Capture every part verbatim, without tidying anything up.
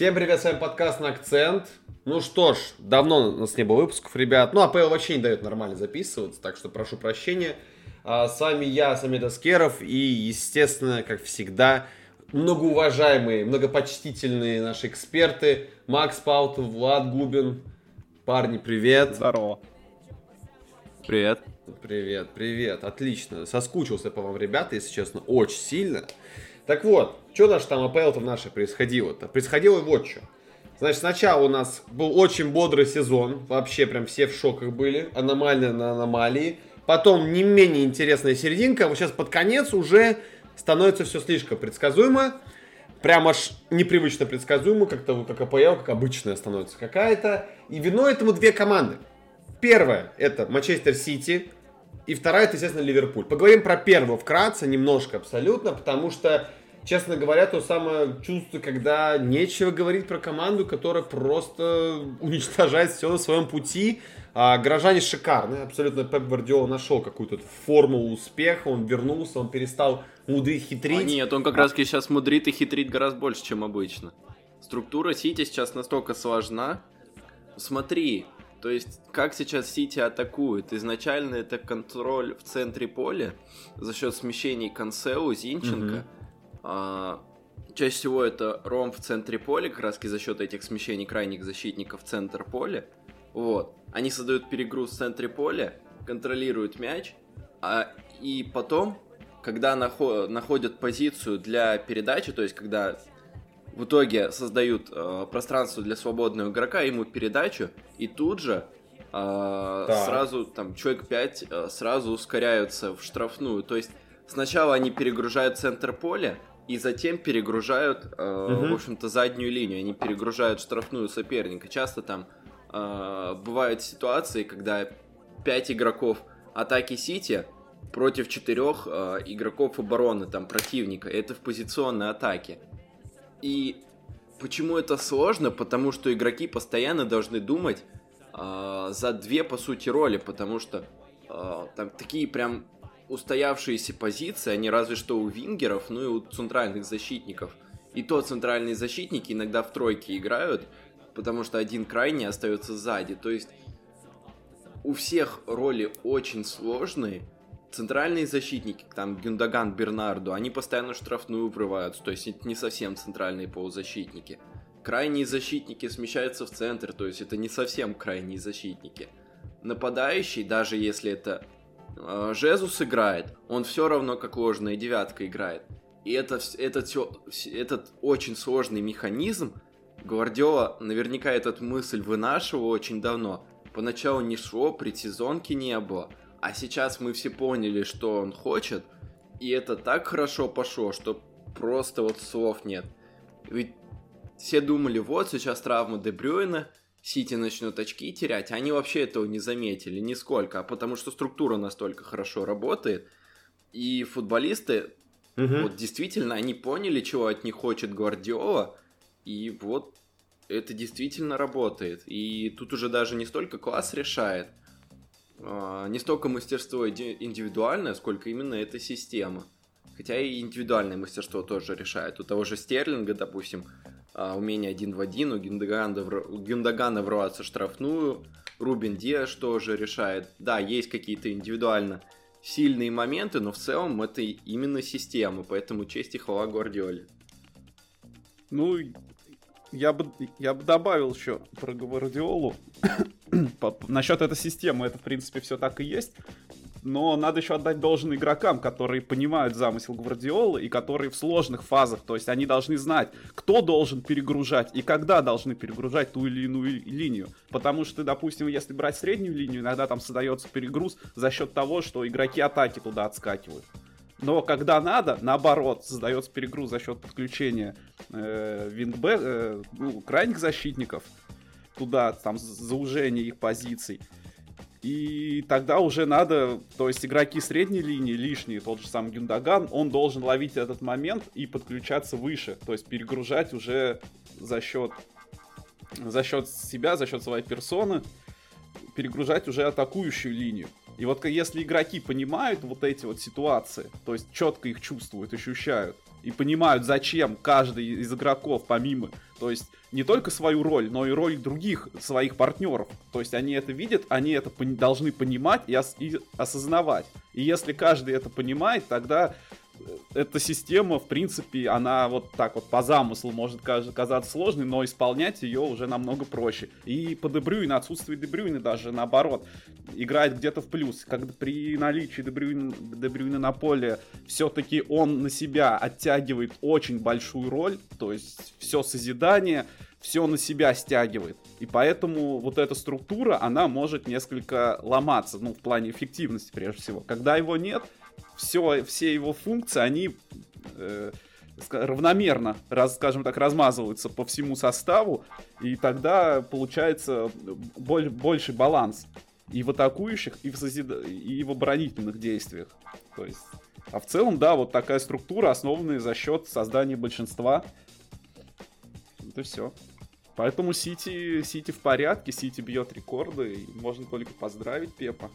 Всем привет, с вами подкаст на акцент. Ну что ж, давно у нас не было выпусков, ребят. Ну, АПЛ вообще не дает нормально записываться, так что прошу прощения. А, с вами я, Самед Аскеров, и, естественно, как всегда, многоуважаемые, многопочтительные наши эксперты. Макс Паутов, Влад Губин. Парни, привет. Здорово. Привет. Привет, привет. Отлично. Соскучился по вам, ребята, если честно, очень сильно. Так вот, что даже там АПЛ-то в нашей происходило-то? Происходило вот что. Значит, сначала у нас был очень бодрый сезон. Вообще прям все в шоках были. Аномально на аномалии. Потом не менее интересная серединка. Вот сейчас под конец уже становится все слишком предсказуемо. Прям аж непривычно предсказуемо. Как-то как АПЛ, как обычная становится какая-то. И виной этому две команды. Первая — это Манчестер-Сити. И вторая — это, естественно, Ливерпуль. Поговорим про первую вкратце, немножко абсолютно. Потому что... Честно говоря, то самое чувство, когда нечего говорить про команду, которая просто уничтожает все на своем пути. А, горожане шикарные. Абсолютно Пеп Гвардиола нашел какую-то формулу успеха. Он вернулся, он перестал мудрить, хитрить. А нет, он как раз таки сейчас мудрит и хитрит гораздо больше, чем обычно. Структура Сити сейчас настолько сложна. Смотри, то есть как сейчас Сити атакует. Изначально это контроль в центре поля за счет смещений Канселу, Зинченко. Угу. А, чаще всего это ромб в центре поля, как раз за счет этих смещений крайних защитников в центр поля. Вот. Они создают перегруз в центре поля, контролируют мяч, а, и потом, когда нахо- находят позицию для передачи, то есть когда в итоге создают а, пространство для свободного игрока, ему передачу, и тут же а, да. сразу там человек пять а, сразу ускоряются в штрафную. То есть сначала они перегружают центр поля, и затем перегружают, э, угу. в общем-то, заднюю линию. Они перегружают штрафную соперника. Часто там э, бывают ситуации, когда пять игроков атаки Сити против четырех э, игроков обороны там, противника. Это в позиционной атаке. И почему это сложно? Потому что игроки постоянно должны думать э, за две, по сути, роли. Потому что э, там такие прям... устоявшиеся позиции, они разве что у вингеров, ну и у центральных защитников. И то центральные защитники иногда в тройке играют, потому что один крайний остается сзади. То есть у всех роли очень сложные. Центральные защитники, там Гюндаган, Бернарду, они постоянно в штрафную врываются, то есть это не совсем центральные полузащитники. Крайние защитники смещаются в центр, то есть это не совсем крайние защитники. Нападающий, даже если это Жезус играет, он все равно как ложная девятка играет. И это, это все, этот очень сложный механизм. Гвардиола наверняка эту мысль вынашивал очень давно. Поначалу не шло, предсезонки не было. А сейчас мы все поняли, что он хочет. И это так хорошо пошло, что просто вот слов нет. Ведь все думали, вот сейчас травма Де Брюйне, Сити начнут очки терять, они вообще этого не заметили нисколько, а потому что структура настолько хорошо работает, и футболисты, угу. вот действительно, они поняли, чего от них хочет Гвардиола, и вот это действительно работает. И тут уже даже не столько класс решает, не столько мастерство индивидуальное, сколько именно эта система. Хотя и индивидуальное мастерство тоже решает. У того же Стерлинга, допустим, умение один в один, у Гюндагана, у Гюндагана врываться штрафную, Рубен Диаш тоже решает. Да, есть какие-то индивидуально сильные моменты, но в целом это именно система, поэтому честь и хвала Гвардиоле. Ну, я бы, я бы добавил еще про Гвардиолу. Насчет этой системы, это в принципе все так и есть. Но надо еще отдать должное игрокам, которые понимают замысел Гвардиолы и которые в сложных фазах, то есть они должны знать, кто должен перегружать и когда должны перегружать ту или иную линию. Потому что, допустим, если брать среднюю линию, иногда там создается перегруз за счет того, что игроки атаки туда отскакивают. Но когда надо, наоборот, создается перегруз за счет подключения э, вингбэ, э, ну, крайних защитников туда, там, заужение их позиций. И тогда уже надо, то есть игроки средней линии, лишние, тот же самый Гюндаган, он должен ловить этот момент и подключаться выше, то есть перегружать уже за счет, за счет себя, за счет своей персоны, перегружать уже атакующую линию. И вот если игроки понимают вот эти вот ситуации, то есть четко их чувствуют, ощущают, и понимают, зачем каждый из игроков, помимо, то есть не только свою роль, но и роль других своих партнеров. То есть они это видят, они это пон- должны понимать и, ос- и осознавать. И если каждый это понимает, тогда эта система, в принципе, она вот так вот по замыслу может казаться сложной, но исполнять ее уже намного проще. И по Де Брюйне, отсутствие Де Брюйне даже, наоборот, играет где-то в плюс. Когда при наличии Де Брюйне, Де Брюйне на поле, все-таки он на себя оттягивает очень большую роль, то есть все созидание, все на себя стягивает. И поэтому вот эта структура, она может несколько ломаться, ну, в плане эффективности, прежде всего. Когда его нет, Все, все его функции, они э, равномерно, раз, скажем так, размазываются по всему составу, и тогда получается боль, больший баланс и в атакующих, и в, созида... и в оборонительных действиях. То есть, а в целом, да, вот такая структура, основанная за счет создания большинства. Это все. Поэтому Сити, Сити в порядке, Сити бьет рекорды, и можно только поздравить Пепа.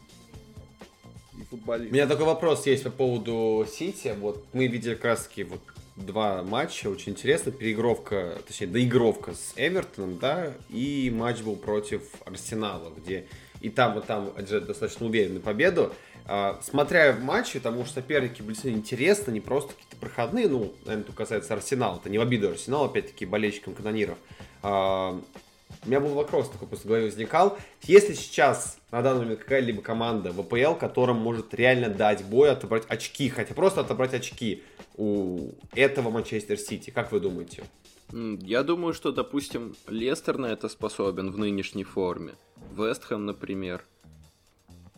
Футболист. У меня такой вопрос есть по поводу Сити. Вот мы видели как раз таки вот два матча, очень интересно. Переигровка, точнее доигровка с Эвертоном, да, и матч был против Арсенала, где и там, и там достаточно уверенную победу. А, смотря в матче, потому что соперники были сильно интересны, не просто какие-то проходные, ну, наверное, тут касается Арсенала, это не в обиду Арсенала, опять-таки, болельщикам канониров. А, У меня был вопрос такой, просто в голове возникал. Если сейчас на данный момент какая-либо команда в АПЛ, которым может реально дать бой, отобрать очки, хотя просто отобрать очки у этого Манчестер-Сити, как вы думаете? Я думаю, что, допустим, Лестер на это способен в нынешней форме. Вестхэм, например.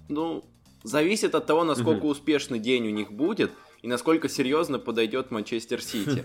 Ну, зависит от того, насколько угу. успешный день у них будет и насколько серьезно подойдет Манчестер-Сити.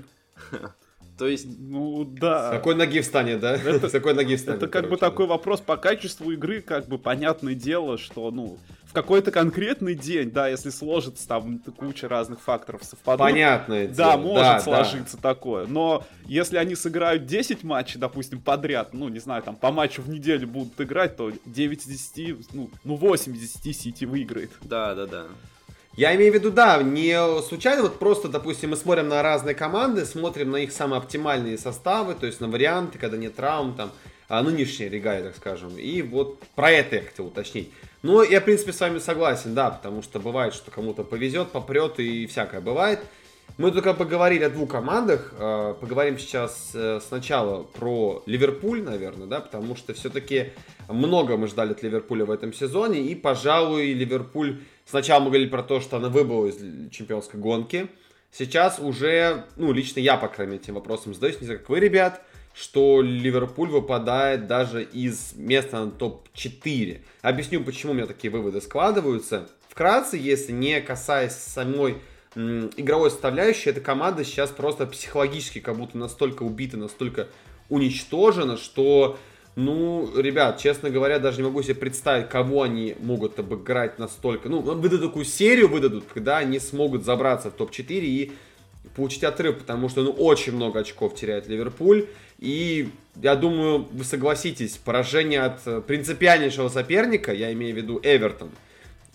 То есть, ну да. С какой ноги встанет, да? Это, С какой ноги встанет, это как короче, бы такой да. вопрос по качеству игры, как бы понятное дело, что ну в какой-то конкретный день, да, если сложится там куча разных факторов совпадут. Понятное дело. Да, может да, сложиться да. такое. Но если они сыграют десять матчей, допустим, подряд, ну не знаю, там по матчу в неделю будут играть, то девять из десяти, ну, ну восемь из десяти Сити выиграет. Да, да, да. Я имею в виду, да, не случайно, вот просто, допустим, мы смотрим на разные команды, смотрим на их самые оптимальные составы, то есть на варианты, когда нет травм, там, нынешние регалии, так скажем, и вот про это я хотел уточнить. Но я, в принципе, с вами согласен, да, потому что бывает, что кому-то повезет, попрет и всякое бывает. Мы только поговорили о двух командах, поговорим сейчас сначала про Ливерпуль, наверное, да, потому что все-таки много мы ждали от Ливерпуля в этом сезоне, и, пожалуй, Ливерпуль, сначала мы говорили про то, что она выбыла из чемпионской гонки, сейчас уже, ну, лично я, по крайней мере, этим вопросом задаюсь, не знаю, как вы, ребят, что Ливерпуль выпадает даже из места на топ четыре. Объясню, почему у меня такие выводы складываются. Вкратце, если не касаясь самой игровой составляющей, эта команда сейчас просто психологически как будто настолько убита, настолько уничтожена, что, ну, ребят, честно говоря, даже не могу себе представить, кого они могут обыграть настолько. Ну, выдадут такую серию, выдадут, когда они смогут забраться в топ четыре и получить отрыв, потому что, ну, очень много очков теряет Ливерпуль. И, я думаю, вы согласитесь, поражение от принципиальнейшего соперника, я имею в виду Эвертон,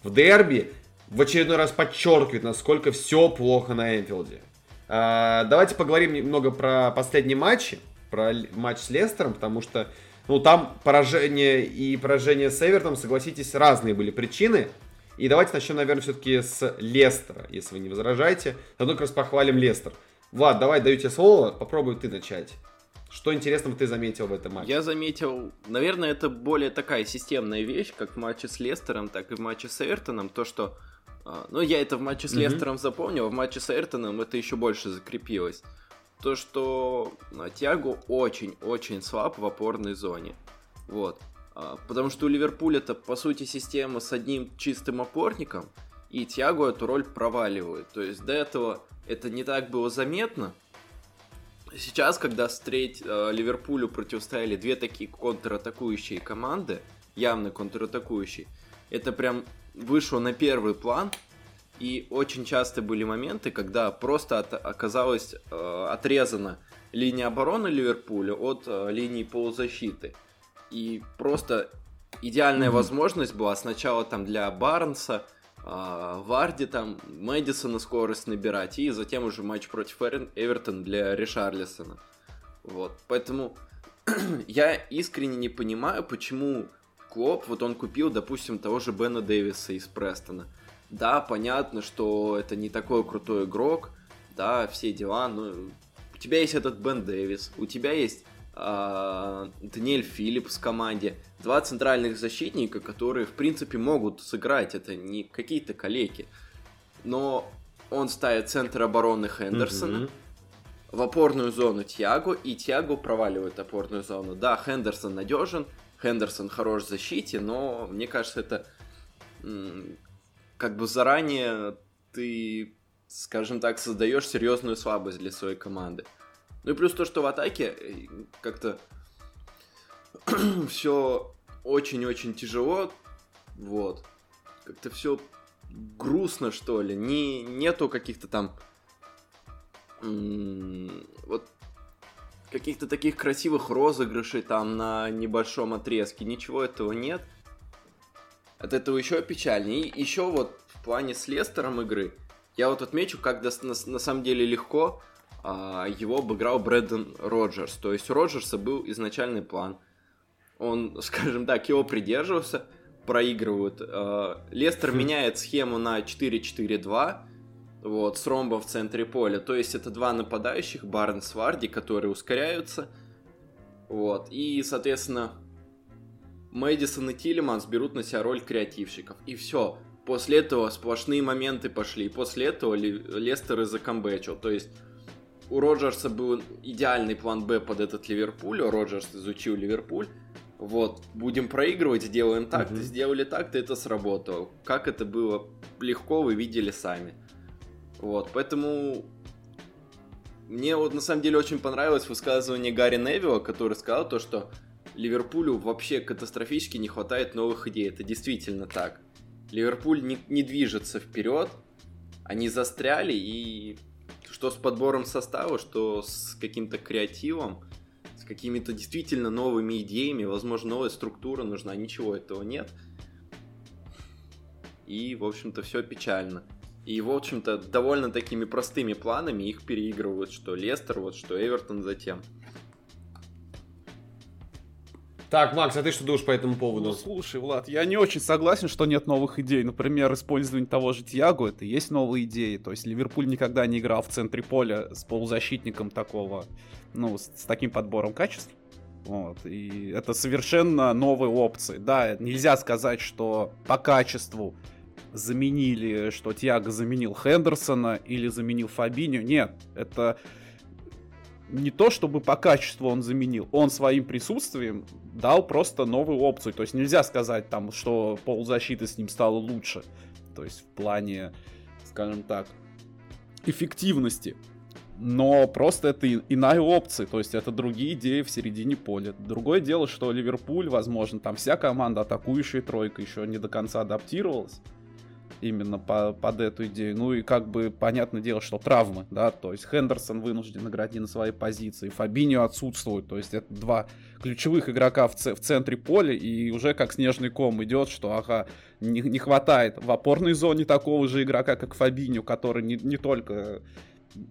в дерби, в очередной раз подчеркивает, насколько все плохо на Энфилде. А, давайте поговорим немного про последние матчи, про матч с Лестером, потому что, ну, там поражение и поражение с Эвертом, согласитесь, разные были причины. И давайте начнем, наверное, все-таки с Лестера, если вы не возражаете. Заодно как раз похвалим Лестер. Влад, давай, даю тебе слово, попробуй ты начать. Что интересного ты заметил в этом матче? Я заметил, наверное, это более такая системная вещь, как в матче с Лестером, так и в матче с Эвертоном, то, что ну, я это в матче с mm-hmm. Лестером запомнил, а в матче с Эвертоном это еще больше закрепилось. То, что Тиаго очень-очень слаб в опорной зоне. Вот. Потому что у Ливерпуля это, по сути, система с одним чистым опорником, и Тиаго эту роль проваливает. То есть до этого это не так было заметно. Сейчас, когда встреть Ливерпулю противостояли две такие контратакующие команды, явно контратакующие, это прям вышло на первый план, и очень часто были моменты, когда просто от, оказалась э, отрезана линия обороны Ливерпуля от э, линии полузащиты. И просто идеальная mm-hmm. возможность была сначала там для Барнса, Варди, там, Мэдисона скорость набирать, и затем уже матч против Эвертона для Ришарлисона. Вот, поэтому я искренне не понимаю, почему Клоп, вот он купил, допустим, того же Бена Дэвиса из Престона. Да, понятно, что это не такой крутой игрок, да, все дела, но у тебя есть этот Бен Дэвис, у тебя есть э, Даниэль Филлипс в команде, два центральных защитника, которые, в принципе, могут сыграть, это не какие-то калеки, но он ставит центр обороны Хендерсона, mm-hmm. в опорную зону Тиаго, и Тиаго проваливает опорную зону. Да, Хендерсон надежен, Хендерсон хорош в защите, но мне кажется, это м- как бы заранее ты, скажем так, создаешь серьезную слабость для своей команды. Ну и плюс то, что в атаке как-то все очень-очень тяжело, вот, как-то все грустно, что ли, не, нету каких-то там вот каких-то таких красивых розыгрышей там на небольшом отрезке. Ничего этого нет. От этого еще печальнее. И еще вот в плане с Лестером игры я вот отмечу, как на, на самом деле легко а, его обыграл Брендан Роджерс. То есть у Роджерса был изначальный план. Он, скажем так, его придерживался. Проигрывают. А, Лестер Фу. меняет схему на четыре четыре два. Вот, с ромбом в центре поля. То есть это два нападающих, Барнс, Варди, которые ускоряются. Вот. И, соответственно, Мэдисон и Тилеманс берут на себя роль креативщиков. И все. После этого сплошные моменты пошли. И после этого Лестер и закомбэчил. То есть у Роджерса был идеальный план Б под этот Ливерпуль. Роджерс изучил Ливерпуль. Вот, будем проигрывать, сделаем так-то, mm-hmm. сделали так-то, это сработало. Как это было легко, вы видели сами. Вот, поэтому мне вот на самом деле очень понравилось высказывание Гарри Невилла, который сказал то, что Ливерпулю вообще катастрофически не хватает новых идей. Это действительно так. Ливерпуль не, не движется вперед, они застряли, и что с подбором состава, что с каким-то креативом, с какими-то действительно новыми идеями, возможно, новая структура нужна, ничего этого нет. И, в общем-то, все печально. И, в общем-то, довольно такими простыми планами их переигрывают, что Лестер, вот что Эвертон затем. Так, Макс, а ты что думаешь по этому поводу? Ну, слушай, Влад, я не очень согласен, что нет новых идей. Например, использование того же Тиаго — это и есть новые идеи. То есть Ливерпуль никогда не играл в центре поля с полузащитником такого, ну, с, с таким подбором качеств. Вот, и это совершенно новые опции. Да, нельзя сказать, что по качеству заменили, что Тиаго заменил Хендерсона или заменил Фабиньо. Нет, это не то, чтобы по качеству он заменил. Он своим присутствием дал просто новую опцию. То есть нельзя сказать, там, что полузащита с ним стала лучше. То есть в плане, скажем так, эффективности. Но просто это иная опция. То есть это другие идеи в середине поля. Другое дело, что Ливерпуль, возможно, там вся команда, атакующая тройка, еще не до конца адаптировалась именно по, под эту идею. Ну и как бы понятное дело, что травмы, да, то есть Хендерсон вынужден играть не на своей позиции, Фабиньо отсутствует, то есть это два ключевых игрока в, ц- в центре поля, и уже как снежный ком идет, что ага, не, не хватает в опорной зоне такого же игрока, как Фабиньо, который не, не только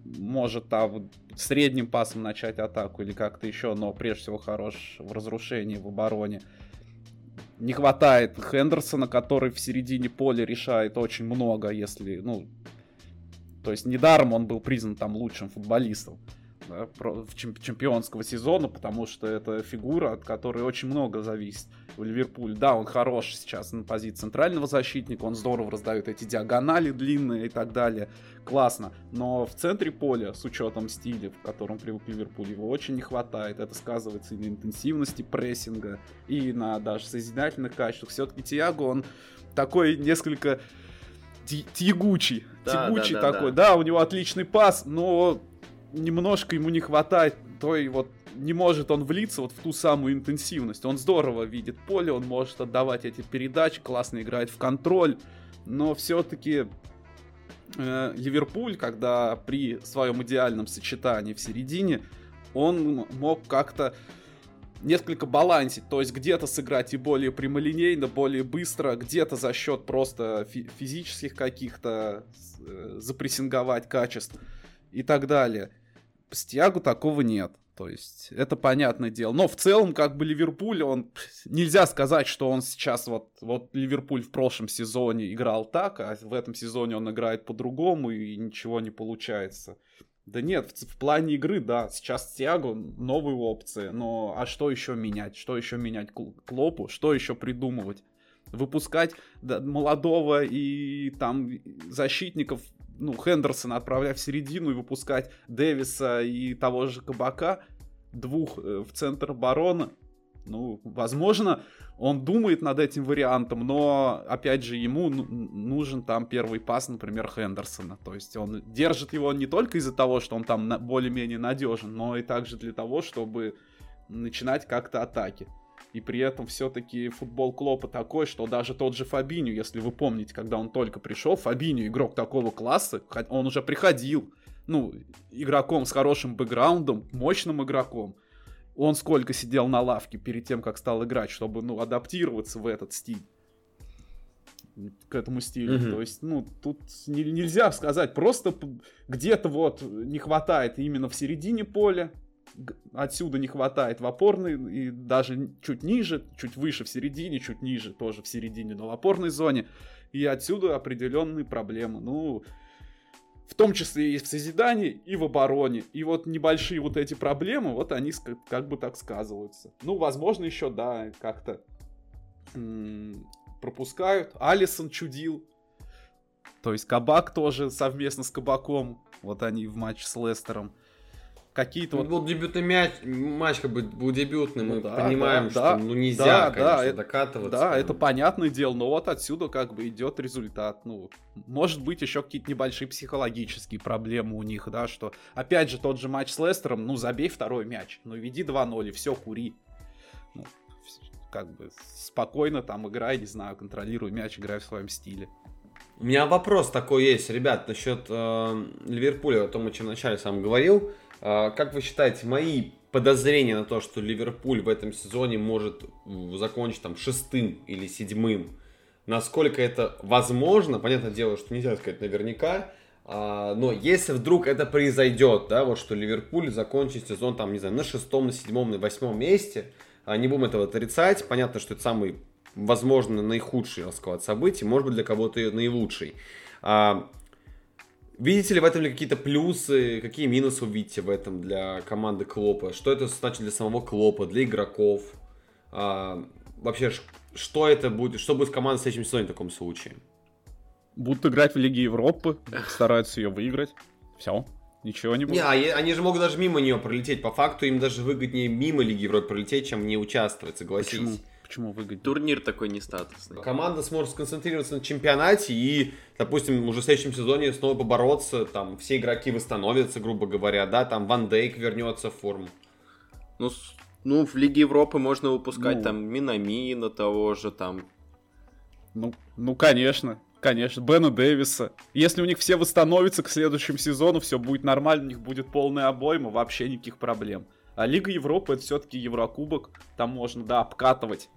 может там средним пасом начать атаку или как-то еще, но прежде всего хорош в разрушении, в обороне. Не хватает Хендерсона, который в середине поля решает очень много, если, ну, то есть недаром он был признан там лучшим футболистом, да, в чемпионского сезона, потому что это фигура, от которой очень много зависит у Ливерпуля. Да, он хорош сейчас на позиции центрального защитника, он здорово раздает эти диагонали длинные и так далее, классно, но в центре поля, с учетом стиля, в котором привык Ливерпуль, его очень не хватает, это сказывается и на интенсивности прессинга, и на даже созидательных качествах. Все-таки Тиаго, он такой несколько тягучий, да, тягучий да, да, такой, да. да, у него отличный пас, но немножко ему не хватает той вот, не может он влиться вот в ту самую интенсивность. Он здорово видит поле, он может отдавать эти передачи, классно играет в контроль, но все-таки э, Ливерпуль, когда при своем идеальном сочетании в середине, он мог как-то несколько балансить, то есть где-то сыграть и более прямолинейно, более быстро, где-то за счет просто фи- физических каких-то э, запрессинговать качеств и так далее. С Тиаго такого нет, то есть это понятное дело. Но в целом, как бы, Ливерпуль, он, нельзя сказать, что он сейчас вот, вот Ливерпуль в прошлом сезоне играл так, а в этом сезоне он играет по-другому и ничего не получается. Да нет, в, в плане игры, да, сейчас Тиаго новые опции, но а что еще менять? Что еще менять Клопу? Что еще придумывать? Выпускать да, молодого и там защитников, ну, Хендерсона отправлять в середину и выпускать Дэвиса и того же Кабака, двух э, в центр обороны. Ну, возможно, он думает над этим вариантом, но, опять же, ему нужен там первый пас, например, Хендерсона. То есть он держит его не только из-за того, что он там более-менее надежен, но и также для того, чтобы начинать как-то атаки. И при этом все-таки футбол Клопа такой, что даже тот же Фабиньо, если вы помните, когда он только пришел, Фабиньо игрок такого класса, он уже приходил, ну, игроком с хорошим бэкграундом, мощным игроком. Он сколько сидел на лавке перед тем, как стал играть, чтобы, ну, адаптироваться в этот стиль, к этому стилю. Mm-hmm. То есть, ну, тут не, нельзя сказать, просто где-то вот не хватает именно в середине поля, отсюда не хватает в опорной, и даже чуть ниже, чуть выше в середине, чуть ниже тоже в середине, но в опорной зоне, и отсюда определенные проблемы, ну... В том числе и в созидании, и в обороне. И вот небольшие вот эти проблемы, вот они как, как бы так сказываются. Ну, возможно, еще, да, как-то м- пропускают. Алисон чудил. То есть Кабак тоже совместно с Кабаком. Вот они в матче с Лестером. Какие-то вот... Был дебютный мяч, матч как бы был дебютный, мы ну, да, понимаем, да, что да, ну, нельзя, да, конечно, да, докатываться. Да, ну. Это понятное дело, но вот отсюда как бы идет результат. Ну, может быть, еще какие-то небольшие психологические проблемы у них, да, что... Опять же, тот же матч с Лестером, ну, забей второй мяч, ну, веди два ноль, и все, кури. Ну, как бы спокойно там играй, не знаю, контролируй мяч, играй в своем стиле. У меня вопрос такой есть, ребят, насчет э, Ливерпуля, о том, о чем вначале сам говорил. Как вы считаете, мои подозрения на то, что Ливерпуль в этом сезоне может закончить там шестым или седьмым, насколько это возможно? Понятное дело, что нельзя сказать наверняка, но если вдруг это произойдет, да, вот что Ливерпуль закончит сезон там, не знаю, на шестом, на седьмом, на восьмом месте, не будем этого отрицать, понятно, что это самый, возможно, наихудший расклад событий, может быть, для кого-то и наилучший. Видите ли в этом ли какие-то плюсы, какие минусы увидите в этом для команды Клопа? Что это значит для самого Клопа, для игроков? А, вообще, что это будет, что будет с командой в следующем сезоне в таком случае? Будут играть в Лиге Европы, стараются ее выиграть, все, ничего не будет. Не, они же могут даже мимо нее пролететь, по факту им даже выгоднее мимо Лиги Европы пролететь, чем не участвовать, согласитесь. Почему? Почему выгодит? Турнир такой нестатусный. Команда сможет сконцентрироваться на чемпионате и, допустим, уже в следующем сезоне снова побороться, там все игроки восстановятся, грубо говоря, да, там Ван Дейк вернется в форму. Ну, ну в Лиге Европы можно выпускать ну, там Минамина того же, там. Ну, ну, конечно, конечно, Бена Дэвиса. Если у них все восстановятся к следующему сезону, все будет нормально, у них будет полная обойма, вообще никаких проблем. А Лига Европы — это все-таки Еврокубок, там можно, да, обкатывать,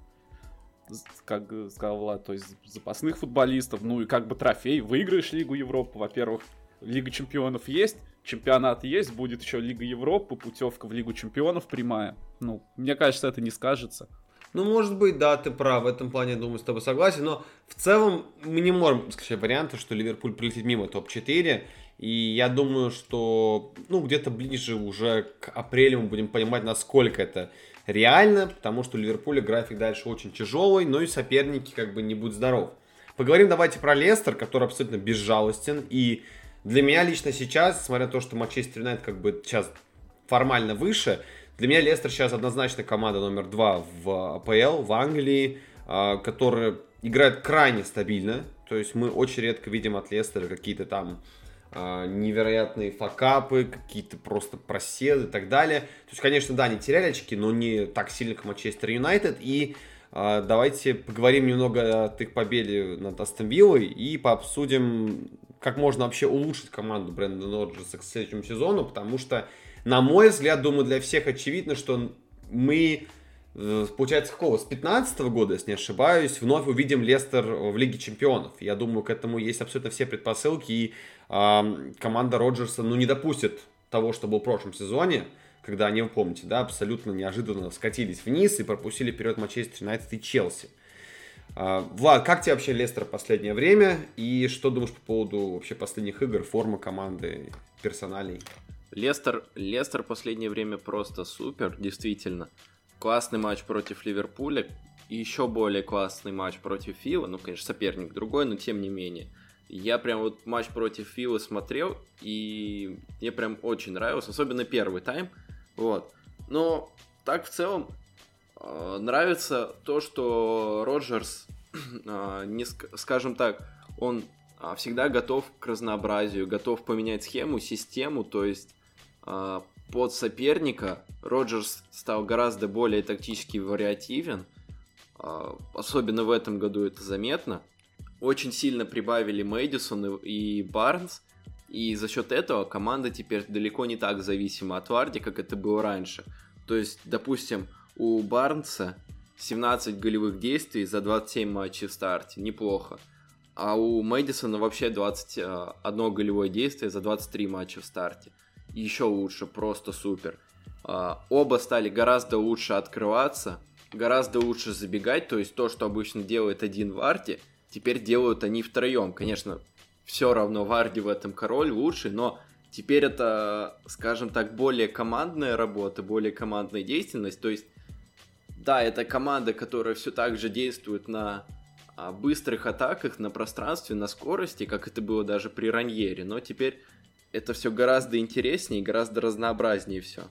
как сказал Влад, то есть запасных футболистов, ну и как бы трофей, выиграешь Лигу Европы, во-первых, Лига Чемпионов есть, чемпионат есть, будет еще Лига Европы, путевка в Лигу Чемпионов прямая, ну, мне кажется, это не скажется. Ну, может быть, да, ты прав, в этом плане, я думаю, с тобой согласен, но в целом мы не можем исключать варианты, что Ливерпуль прилетит мимо топ-четыре, и я думаю, что, ну, где-то ближе уже к апрелю мы будем понимать, насколько это реально, потому что у Ливерпуля график дальше очень тяжелый, но и соперники как бы не будут здоров. Поговорим давайте про Лестер, который абсолютно безжалостен, и для меня лично сейчас, смотря на то, что Манчестер Юнайтед как бы сейчас формально выше, для меня Лестер сейчас однозначно команда номер два в АПЛ, в Англии, которая играет крайне стабильно. То есть мы очень редко видим от Лестера какие-то там невероятные факапы, какие-то просто проседы и так далее. То есть, конечно, да, они теряли очки, но не так сильно, как Манчестер Юнайтед. И давайте поговорим немного о их победе над Астон Виллой и пообсудим, как можно вообще улучшить команду Брендана Роджерса к следующему сезону, потому что, на мой взгляд, думаю, для всех очевидно, что мы получается, какого? С пятнадцатого года, если не ошибаюсь, вновь увидим Лестер в Лиге Чемпионов. Я думаю, к этому есть абсолютно все предпосылки, и э, команда Роджерса, ну, не допустит того, что было в прошлом сезоне, когда они, вы помните, да, абсолютно неожиданно скатились вниз и пропустили вперед Манчестер Юнайтед и Челси. Э, Влад, как тебе вообще Лестер в последнее время, и что думаешь по поводу вообще последних игр, формы команды, персоналей? Лестер, Лестер в последнее время просто супер, действительно. Классный матч против Ливерпуля, и еще более классный матч против Виллы, ну, конечно, соперник другой, но тем не менее. Я прям вот матч против Виллы смотрел, и мне прям очень нравился, особенно первый тайм, вот. Но так в целом э, нравится то, что Роджерс, э, не, скажем так, он всегда готов к разнообразию, готов поменять схему, систему, то есть... Э, под соперника Роджерс стал гораздо более тактически вариативен. Особенно в этом году это заметно. Очень сильно прибавили Мэдисон и Барнс. И за счет этого команда теперь далеко не так зависима от Варди, как это было раньше. То есть, допустим, у Барнса семнадцать голевых действий за двадцать семь матчей в старте. Неплохо. А у Мэдисона вообще двадцать одно голевое действие за двадцать три матча в старте. Еще лучше, просто супер. А, оба стали гораздо лучше открываться, гораздо лучше забегать, то есть то, что обычно делает один Варди, теперь делают они втроем. Конечно, все равно Варди в этом король, лучший, но теперь это, скажем так, более командная работа, более командная деятельность, то есть, да, это команда, которая все так же действует на а, быстрых атаках, на пространстве, на скорости, как это было даже при Раньере, но теперь... Это все гораздо интереснее, гораздо разнообразнее все.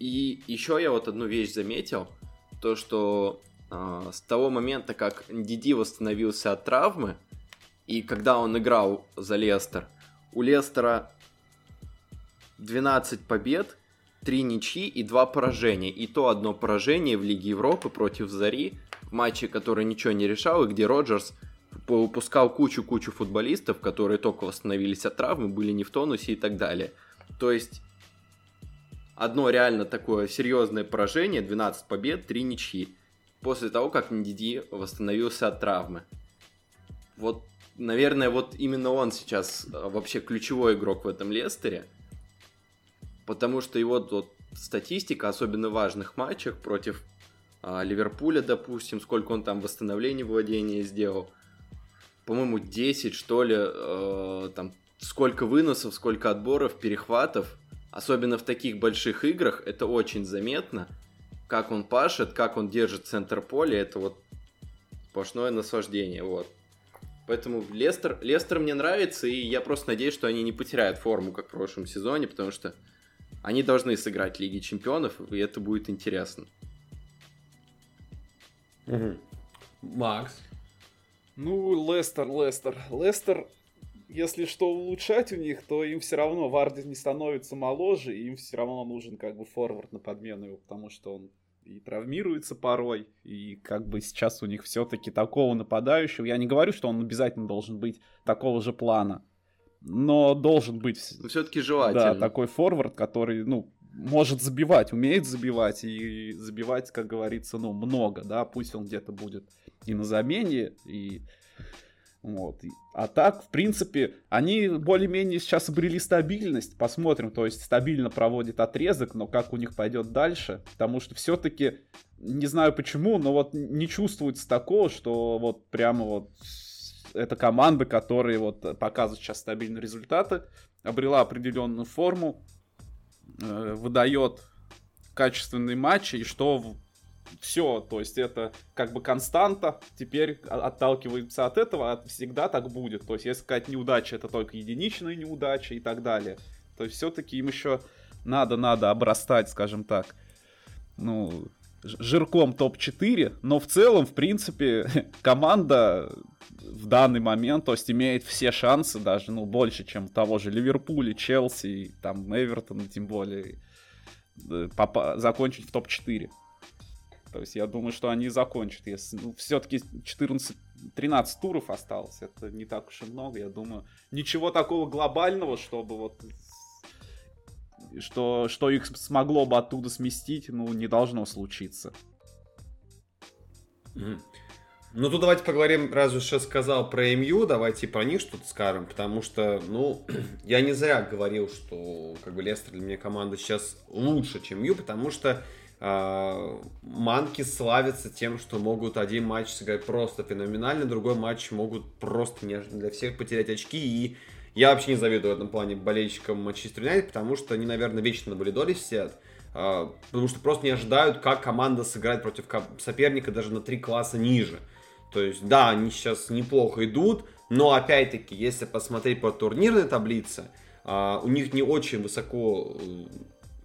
И еще я вот одну вещь заметил, то что э, с того момента, как Ндиди восстановился от травмы, и когда он играл за Лестер, у Лестера двенадцать побед, три ничьи и два поражения. И то одно поражение в Лиге Европы против Зари, в матче, который ничего не решал, и где Роджерс... выпускал кучу-кучу футболистов, которые только восстановились от травмы, были не в тонусе и так далее. То есть, одно реально такое серьезное поражение, двенадцать побед, три ничьи, после того, как Ндиди восстановился от травмы. Вот, наверное, вот именно он сейчас вообще ключевой игрок в этом Лестере, потому что его вот, статистика, особенно в важных матчах против а, Ливерпуля, допустим, сколько он там восстановлений владения сделал, по-моему, десять, что ли, э, там, сколько выносов, сколько отборов, перехватов. Особенно в таких больших играх это очень заметно. Как он пашет, как он держит центр поля, это вот сплошное наслаждение, вот. Поэтому Лестер, Лестер мне нравится, и я просто надеюсь, что они не потеряют форму, как в прошлом сезоне, потому что они должны сыграть в Лиге Чемпионов, и это будет интересно. Угу. Макс? Ну, Лестер, Лестер. Лестер, если что улучшать у них, то им все равно Варди не становится моложе, и им все равно нужен как бы форвард на подмену его, потому что он и травмируется порой, и как бы сейчас у них все-таки такого нападающего. Я не говорю, что он обязательно должен быть такого же плана, но должен быть... Все-таки желательно. Да, такой форвард, который, ну, может забивать, умеет забивать, и забивать, как говорится, ну, много, да, пусть он где-то будет... и на замене, и вот. А так, в принципе, они более-менее сейчас обрели стабильность, посмотрим, то есть стабильно проводит отрезок, но как у них пойдет дальше, потому что все-таки, не знаю почему, но вот не чувствуется такого, что вот прямо вот эта команда, которая вот показывает сейчас стабильные результаты, обрела определенную форму, выдает качественные матчи, и что... Все, то есть это как бы константа, теперь отталкиваемся от этого, всегда так будет. То есть если сказать неудача, это только единичная неудача и так далее. То есть все-таки им еще надо-надо обрастать, скажем так, ну, жирком топ-четыре. Но в целом, в принципе, команда в данный момент, то есть имеет все шансы, даже ну, больше, чем того же Ливерпуля, Челси, и, там, Эвертона, тем более, поп- закончить в топ-четыре. То есть я думаю, что они закончат. Если, ну, все-таки четырнадцать тринадцать туров осталось. Это не так уж и много, я думаю. Ничего такого глобального, чтобы вот... Что, что их смогло бы оттуда сместить, ну, не должно случиться. Mm. Ну, тут давайте поговорим, раз уж я сказал про МЮ, давайте и про них что-то скажем, потому что, ну, я не зря говорил, что, как бы, Лестер для меня команда сейчас лучше, чем МЮ, потому что э, манки славятся тем, что могут один матч сыграть просто феноменально, другой матч могут просто неожиданно для всех потерять очки, и я вообще не завидую в этом плане болельщикам Манчестер Юнайтед, потому что они, наверное, вечно на валидоле сидят, э, потому что просто не ожидают, как команда сыграет против соперника даже на три класса ниже. То есть, да, они сейчас неплохо идут, но, опять-таки, если посмотреть по турнирной таблице, у них не очень высоко,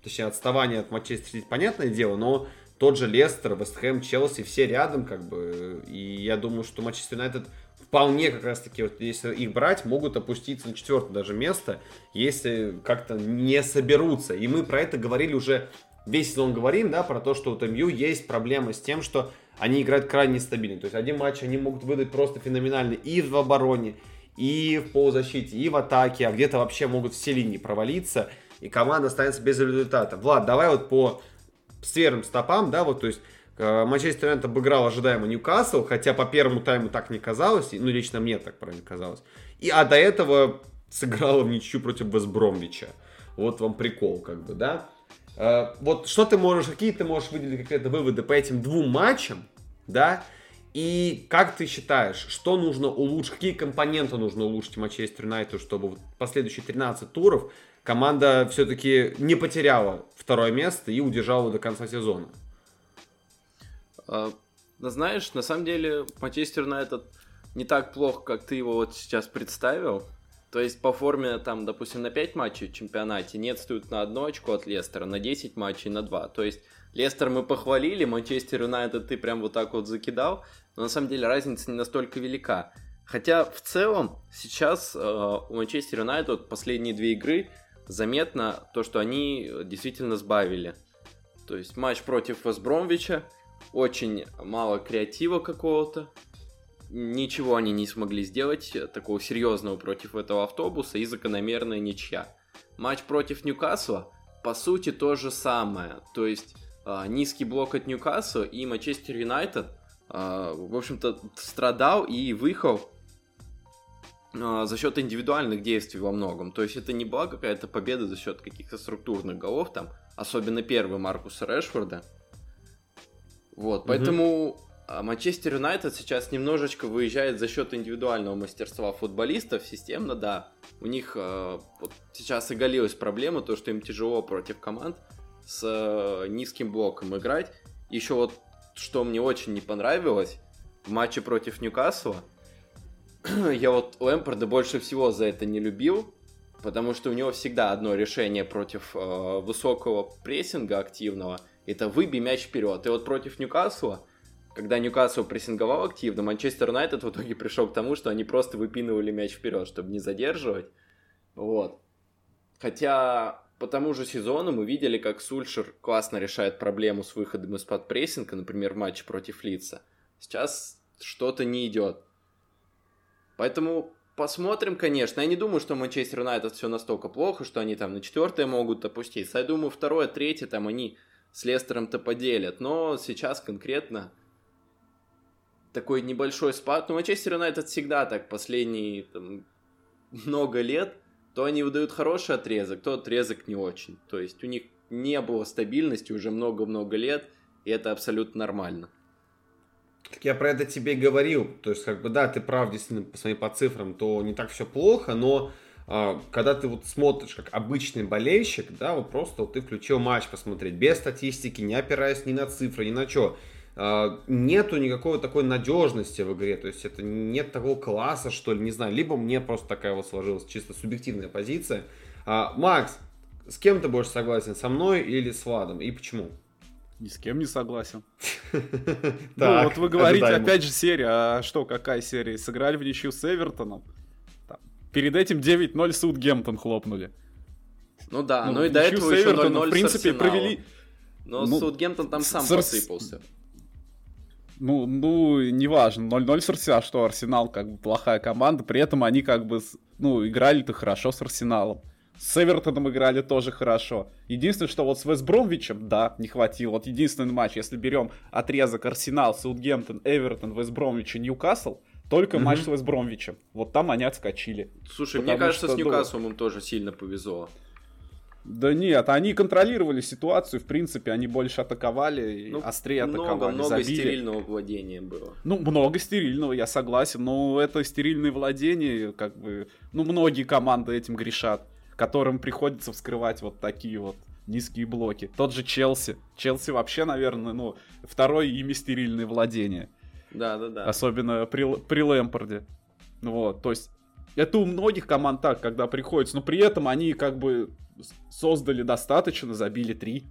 точнее, отставание от Манчестер-Сити, понятное дело, но тот же Лестер, Вестхэм, Челси, все рядом, как бы, и я думаю, что Манчестер Юнайтед вполне как раз-таки, вот, если их брать, могут опуститься на четвертое даже место, если как-то не соберутся, и мы про это говорили уже весь сезон, говорим, да, про то, что у МЮ есть проблема с тем, что они играют крайне нестабильно. То есть один матч они могут выдать просто феноменально и в обороне, и в полузащите, и в атаке, а где-то вообще могут все линии провалиться, и команда останется без результата. Влад, давай вот по сверным стопам, да, вот, то есть Манчестер Юнайтед обыграл ожидаемо Ньюкасл, хотя по первому тайму так не казалось, ну, лично мне так правильно казалось, и, а до этого сыграла в ничью против Вест Бромвича. Вот вам прикол, как бы, да. Вот что ты можешь, какие ты можешь выделить какие-то выводы по этим двум матчам, да, и как ты считаешь, что нужно улучшить, какие компоненты нужно улучшить Манчестер Юнайтед, чтобы в последующие тринадцать туров команда все-таки не потеряла второе место и удержала до конца сезона? Знаешь, на самом деле Манчестер Юнайтед не так плохо, как ты его вот сейчас представил. То есть по форме, там, допустим, на пять матчей в чемпионате нет стоит на одно очко от Лестера, на десять матчей на два. То есть Лестер мы похвалили, Манчестер Юнайтед ты прям вот так вот закидал, но на самом деле разница не настолько велика. Хотя в целом сейчас э, у Манчестер Юнайтед последние две игры заметно то, что они действительно сбавили. То есть матч против Вест Бромвича, очень мало креатива какого-то. Ничего они не смогли сделать такого серьезного против этого автобуса и закономерная ничья. Матч против Ньюкасла по сути то же самое. То есть э, низкий блок от Ньюкасла и Манчестер Юнайтед э, в общем-то страдал и выехал э, за счет индивидуальных действий во многом. То есть это не была какая-то победа за счет каких-то структурных голов, там, особенно первый Маркуса Решфорда. Вот, mm-hmm. поэтому... Манчестер Юнайтед сейчас немножечко выезжает за счет индивидуального мастерства футболистов, системно, да. У них э, вот сейчас оголилась проблема, то, что им тяжело против команд с э, низким блоком играть. Еще вот, что мне очень не понравилось, в матче против Ньюкасла, я вот Лэмпарда больше всего за это не любил, потому что у него всегда одно решение против э, высокого прессинга активного, это выбей мяч вперед. И вот против Ньюкасла, когда Ньюкасл прессинговал активно, Манчестер Юнайтед в итоге пришел к тому, что они просто выпинывали мяч вперед, чтобы не задерживать. Вот. Хотя по тому же сезону мы видели, как Сульшер классно решает проблему с выходом из-под прессинга, например, в матче против Лидса. Сейчас что-то не идет. Поэтому посмотрим, конечно. Я не думаю, что Манчестер Юнайтед все настолько плохо, что они там на четвертое могут опуститься. Я думаю, второе, третье там они с Лестером-то поделят. Но сейчас конкретно такой небольшой спад. Но Манчестер Юнайтед всегда так последние там, много лет. То они выдают хороший отрезок, то отрезок не очень. То есть у них не было стабильности уже много-много лет. И это абсолютно нормально. Так я про это тебе и говорил. То есть как бы да, ты прав, действительно, по своим по цифрам, то не так все плохо. Но э, когда ты вот смотришь как обычный болельщик, да, вот просто вот ты включил матч посмотреть. Без статистики, не опираясь ни на цифры, ни на что. Нету никакой такой надежности в игре, то есть это нет такого класса, что ли, не знаю, либо мне просто такая вот сложилась чисто субъективная позиция. А, Макс, с кем ты больше согласен, со мной или с Владом, и почему? Ни с кем не согласен. Ну, вот вы говорите, опять же, серия, а что, какая серия? Сыграли в ничью с Эвертоном, перед этим девять ноль Саутгемптон хлопнули. Ну да, ну и до этого еще ноль ноль с Арсеналом. Но Саутгемптон там сам посыпался. Ну, ну, неважно, ноль ноль с Арсеналом, что Арсенал как бы плохая команда, при этом они как бы, ну, играли-то хорошо с Арсеналом. С Эвертоном играли тоже хорошо. Единственное, что вот с Вестбромвичем, да, не хватило. Вот единственный матч, если берем отрезок Арсенал, Саутгемптон, Эвертон, Вестбромвич и Ньюкасл, только mm-hmm. матч с Вестбромвичем. Вот там они отскочили. Слушай, мне кажется, что, с Ньюкаслом им тоже сильно повезло. Да нет, они контролировали ситуацию, в принципе, они больше атаковали, ну, острее много, атаковали, много забили. Много стерильного владения было. Ну, много стерильного, я согласен, но это стерильное владение, как бы, ну, многие команды этим грешат, которым приходится вскрывать вот такие вот низкие блоки. Тот же Челси. Челси вообще, наверное, ну, второе ими стерильное владение. Да-да-да. Особенно при, при Лэмпарде. Вот, то есть... Это у многих команд так, когда приходится, но при этом они как бы создали достаточно, забили три.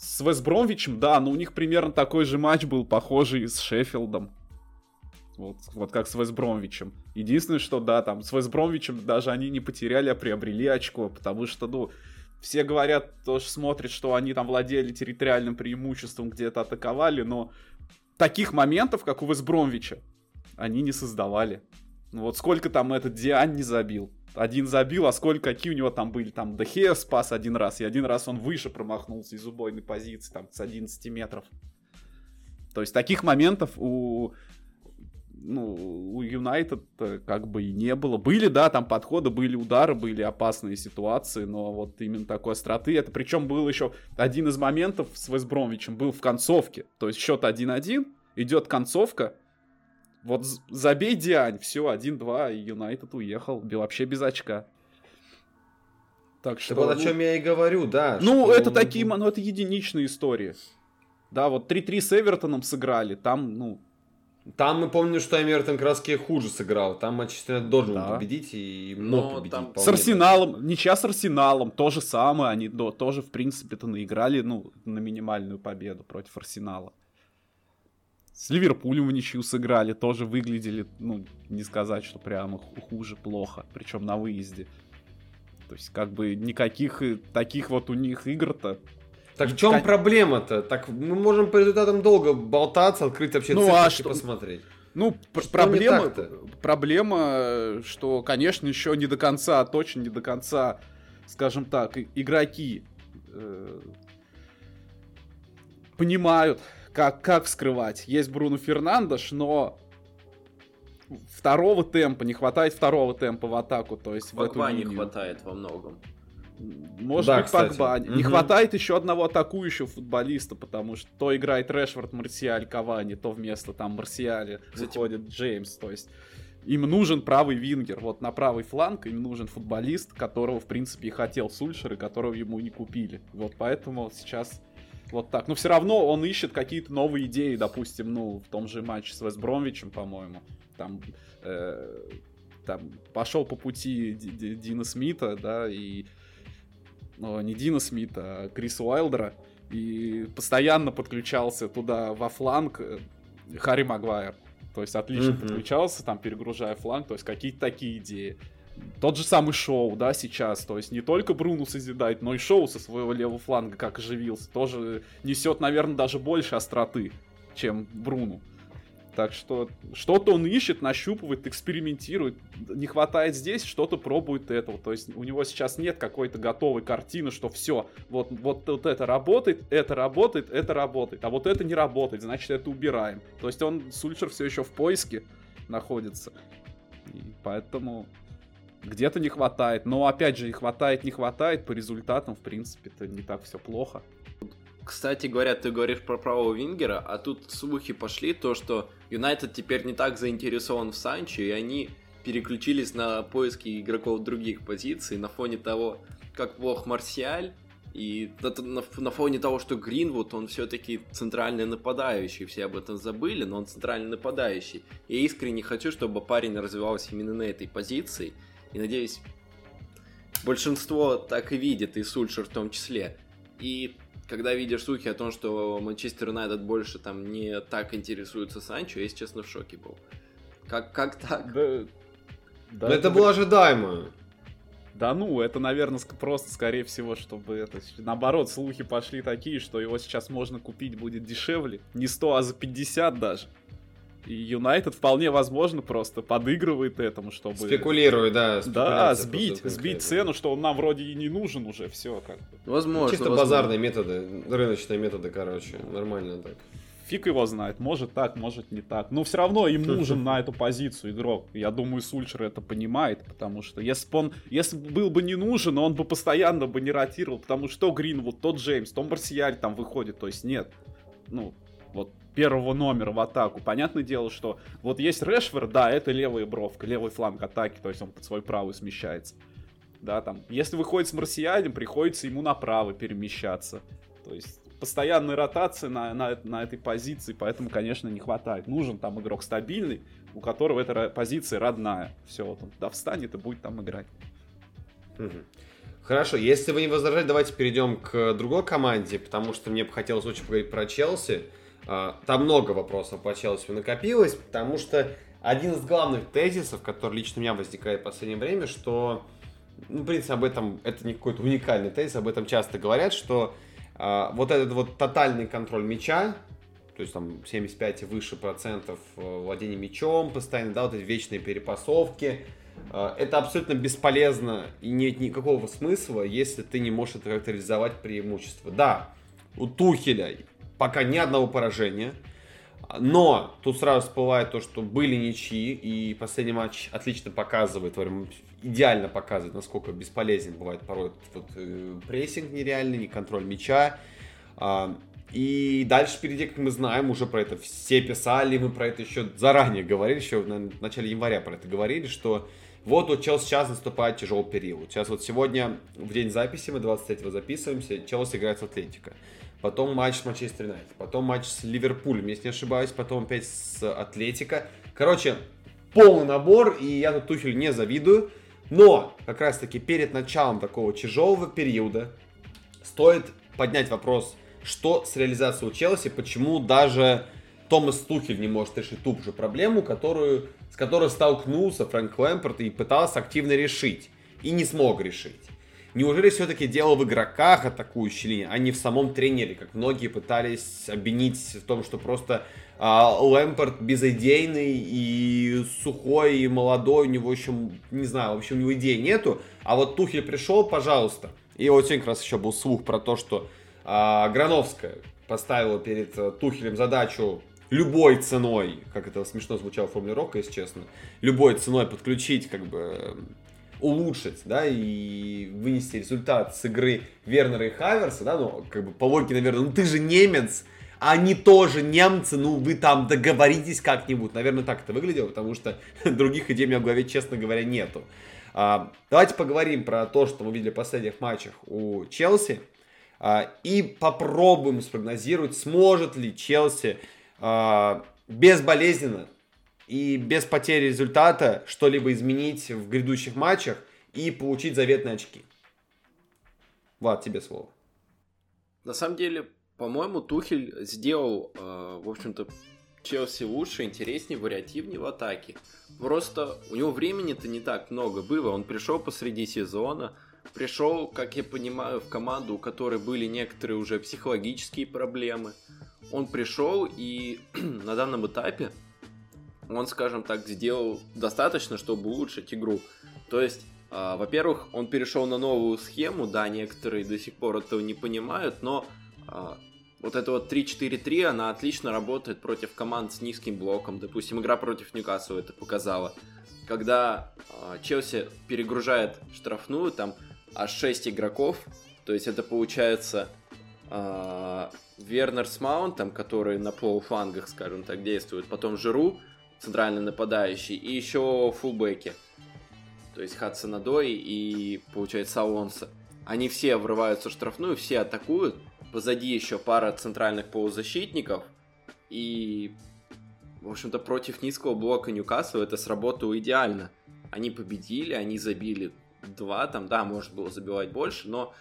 С Вестбромвичем, да, но у них примерно такой же матч был, похожий с Шеффилдом. Вот, вот как с Вестбромвичем. Единственное, что да, там с Вестбромвичем даже они не потеряли, а приобрели очко, потому что, ну, все говорят, тоже смотрят, что они там владели территориальным преимуществом, где-то атаковали, но таких моментов, как у Вестбромвича, они не создавали. Ну вот сколько там этот Диань не забил. Один забил, а сколько, какие у него там были. Там Де Хеа спас один раз, и один раз он выше промахнулся из убойной позиции, там с одиннадцати метров. То есть таких моментов у ну, у Юнайтед как бы и не было. Были, да, там подходы, были удары, были опасные ситуации, но вот именно такой остроты. Это причем был еще один из моментов с Вестбромвичем, был в концовке. То есть счет один-один, идет концовка. Вот забей Диань, все, один-два, и Юнайтед уехал, вообще без очка. Так что... Да вот о чем я и говорю, да. Ну, что... это такие, ну, это единичные истории. Да, вот три-три с Эвертоном сыграли, там, ну... Там мы помним, что Эвертон как раз хуже сыграл, там Манчестер должен да. победить и мог но победить. Там... С Арсеналом, ничья с Арсеналом, то же самое, они да, тоже, в принципе-то, наиграли, ну, на минимальную победу против Арсенала. С Ливерпулем в ничью сыграли, тоже выглядели, ну, не сказать, что прямо хуже, плохо, причем на выезде. То есть, как бы, никаких таких вот у них игр-то... Так в чем как... проблема-то? Так мы можем по результатам долго болтаться, открыть вообще ну, цифры а что... и посмотреть. Ну, что проблема, проблема, что, конечно, еще не до конца, точно не до конца, скажем так, игроки э- понимают... Как, как вскрывать? Есть Бруно Фернандеш, но второго темпа, не хватает второго темпа в атаку. То есть Погба не хватает во многом. Может да, быть, Погба. Не угу. хватает еще одного атакующего футболиста, потому что то играет Решфорд, Марсиаль, Кавани, то вместо там Марсиаля выходит Джеймс. То есть им нужен правый вингер. Вот на правый фланг им нужен футболист, которого, в принципе, и хотел Сульшер, и которого ему не купили. Вот поэтому сейчас... Вот так. Но все равно он ищет какие-то новые идеи, допустим, ну, в том же матче с Вестбромвичем, по-моему. Там, э, там пошел по пути Ди- Ди- Дина Смита, да, и... Ну, не Дина Смита, а Криса Уайлдера. И постоянно подключался туда во фланг Харри Магуайр. То есть отлично mm-hmm. подключался, там, перегружая фланг. То есть какие-то такие идеи. Тот же самый Шоу, да, сейчас. То есть не только Бруно созидает, но и Шоу со своего левого фланга, как оживился, тоже несет, наверное, даже больше остроты, чем Бруно. Так что что-то он ищет, нащупывает, экспериментирует. Не хватает здесь, что-то пробует этого. То есть у него сейчас нет какой-то готовой картины, что все, вот, вот, вот это работает, это работает, это работает. А вот это не работает, значит, это убираем. То есть он, Сульшер, все еще в поиске находится. И поэтому... Где-то не хватает, но опять же и хватает, не хватает, по результатам, в принципе-то не так все плохо. Кстати говоря, ты говоришь про правого вингера, а тут слухи пошли, то что Юнайтед теперь не так заинтересован в Санчо, и они переключились на поиски игроков других позиций на фоне того, как плох Марсиаль, и на фоне того, что Гринвуд, он все-таки центральный нападающий, все об этом забыли, но он центральный нападающий. Я искренне хочу, чтобы парень развивался именно на этой позиции. И, надеюсь, большинство так и видит, и Сульшер в том числе. И когда видишь слухи о том, что Манчестер Юнайтед больше там не так интересуется Санчо, я, если честно, в шоке был. Как, как так? Да, да, это, это было ожидаемо. Да ну, это, наверное, просто, скорее всего, чтобы это... Наоборот, слухи пошли такие, что его сейчас можно купить будет дешевле. Не сто, а за пятьдесят даже. Юнайтед вполне возможно просто подыгрывает этому, чтобы... Спекулирует, да. Да, сбить, сбить цену, что он нам вроде и не нужен уже, все как-то. Возможно. Чисто возможно. Базарные методы, рыночные методы, короче, нормально так. Фиг его знает, может так, может не так. Но все равно им нужен на эту позицию игрок. Я думаю, Сульшер это понимает, потому что если бы он, если был бы не нужен, он бы постоянно бы не ротировал, потому что Гринвуд, тот Джеймс, то Марсиаль там выходит, то есть нет, ну, вот первого номера в атаку. Понятное дело, что вот есть Решфорд, да, это левая бровка, левый фланг атаки, то есть он под свой правый смещается. Да, там, если выходит с Марсиалем, приходится ему направо перемещаться. То есть постоянная ротация на, на, на этой позиции, поэтому, конечно, не хватает. Нужен там игрок стабильный, у которого эта позиция родная. Все, вот он туда встанет и будет там играть. Угу. Хорошо, если вы не возражаете, давайте перейдем к другой команде, потому что мне бы хотелось очень поговорить про Челси. Там много вопросов по Челси накопилось, потому что один из главных тезисов, который лично у меня возникает в последнее время, что, ну, в принципе, об этом, это не какой-то уникальный тезис, об этом часто говорят, что вот этот вот тотальный контроль мяча, то есть там семьдесят пять и выше процентов владения мячом постоянно, да, вот эти вечные перепасовки, это абсолютно бесполезно и нет никакого смысла, если ты не можешь это как-то реализовать преимущество. Да, у Тухеля пока ни одного поражения, но тут сразу всплывает то, что были ничьи, и последний матч отлично показывает, идеально показывает, насколько бесполезен бывает порой этот вот прессинг нереальный, контроль мяча. И дальше впереди, как мы знаем, уже про это все писали, мы про это еще заранее говорили, еще наверное, в начале января про это говорили, что вот у Челси сейчас наступает тяжелый период. Сейчас вот сегодня, в день записи, мы двадцать третьего записываемся, Челси играет с Атлетико. Потом матч с Манчестер Юнайтед, потом матч с Ливерпулем, если не ошибаюсь, потом опять с Атлетико. Короче, полный набор, и я тут Тухелю не завидую. Но как раз-таки перед началом такого тяжелого периода стоит поднять вопрос, что с реализацией у Челси, почему даже Томас Тухель не может решить ту же проблему, которую, с которой столкнулся Фрэнк Лэмпард и пытался активно решить, и не смог решить. Неужели все-таки дело в игроках атакующей линии, а не в самом тренере, как многие пытались обвинить в том, что просто э, Лэмпард безидейный и сухой, и молодой, у него еще, не знаю, в общем, у него идей нету, а вот Тухель пришел, пожалуйста. И вот сегодня как раз еще был слух про то, что э, Грановская поставила перед э, Тухелем задачу любой ценой, как это смешно звучало формулировка, если честно, любой ценой подключить, как бы... улучшить, да, и вынести результат с игры Вернера и Хаверса, да, ну, как бы по логике, наверное, ну, ты же немец, а они тоже немцы, ну, вы там договоритесь как-нибудь, наверное, так это выглядело, потому что других идей у меня в голове, честно говоря, нету. А, давайте поговорим про то, что мы видели в последних матчах у Челси, а, и попробуем спрогнозировать, сможет ли Челси а, безболезненно и без потери результата что-либо изменить в грядущих матчах и получить заветные очки. Влад, тебе слово. На самом деле, по-моему, Тухель сделал, э, в общем-то, Челси лучше, интереснее, вариативнее в атаке. Просто у него времени-то не так много было. Он пришел посреди сезона, пришел, как я понимаю, в команду, у которой были некоторые уже психологические проблемы. Он пришел и на данном этапе он, скажем так, сделал достаточно, чтобы улучшить игру. То есть, э, во-первых, он перешел на новую схему, да, некоторые до сих пор этого не понимают, но э, вот это вот три четыре-три, она отлично работает против команд с низким блоком. Допустим, игра против Ньюкасла это показала. Когда э, Челси перегружает штрафную, там аж шесть игроков, то есть это получается... Э, Вернер с Маунтом, которые на полуфлангах, скажем так, действуют, потом Жиру, центральный нападающий, и еще фулбеки, то есть Хадсон-Одой и, получается, Алонсо. Они все врываются в штрафную, все атакуют, позади еще пара центральных полузащитников, и, в общем-то, против низкого блока Ньюкасла это сработало идеально. Они победили, они забили два, там, да, можно было забивать больше, но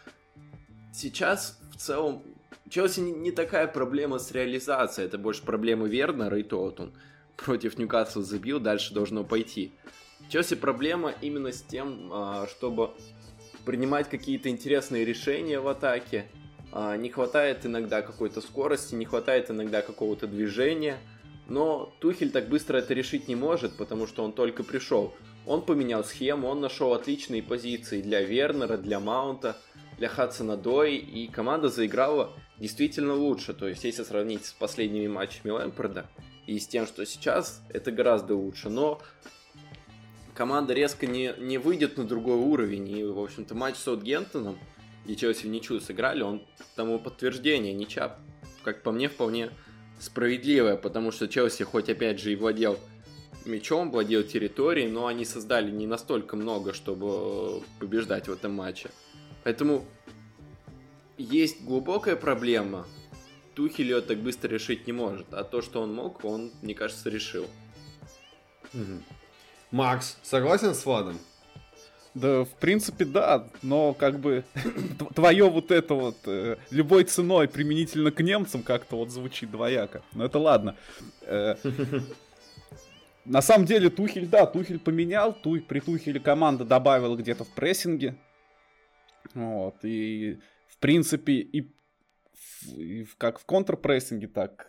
сейчас, в целом, Челси не такая проблема с реализацией, это больше проблема Вернера, и то вот он против Ньюкасла забил, дальше должно пойти. Челси проблема именно с тем, чтобы принимать какие-то интересные решения в атаке. Не хватает иногда какой-то скорости, не хватает иногда какого-то движения. Но Тухель так быстро это решить не может, потому что он только пришел. Он поменял схему, он нашел отличные позиции для Вернера, для Маунта, для Хадсона-Дои, и команда заиграла действительно лучше. То есть, если сравнить с последними матчами Лэмпарда и с тем, что сейчас, это гораздо лучше. Но команда резко не, не выйдет на другой уровень. И, в общем-то, матч с Саутгемптоном, где Челси в ничью сыграли, он тому подтверждение, ничья, как по мне, вполне справедливая, потому что Челси хоть опять же и владел мячом, владел территорией, но они создали не настолько много, чтобы побеждать в этом матче. Поэтому есть глубокая проблема. Тухель ее так быстро решить не может, а то, что он мог, он, мне кажется, решил. Угу. Макс, согласен с Владом? Да, в принципе, да, но как бы твое вот это вот э, любой ценой применительно к немцам как-то вот звучит двояко. Но это ладно. Э, на самом деле Тухель, да, Тухель поменял. Тух, при Тухеле команда добавила где-то в прессинге. Вот, и в принципе и, в, и в, как в контрпрессинге, так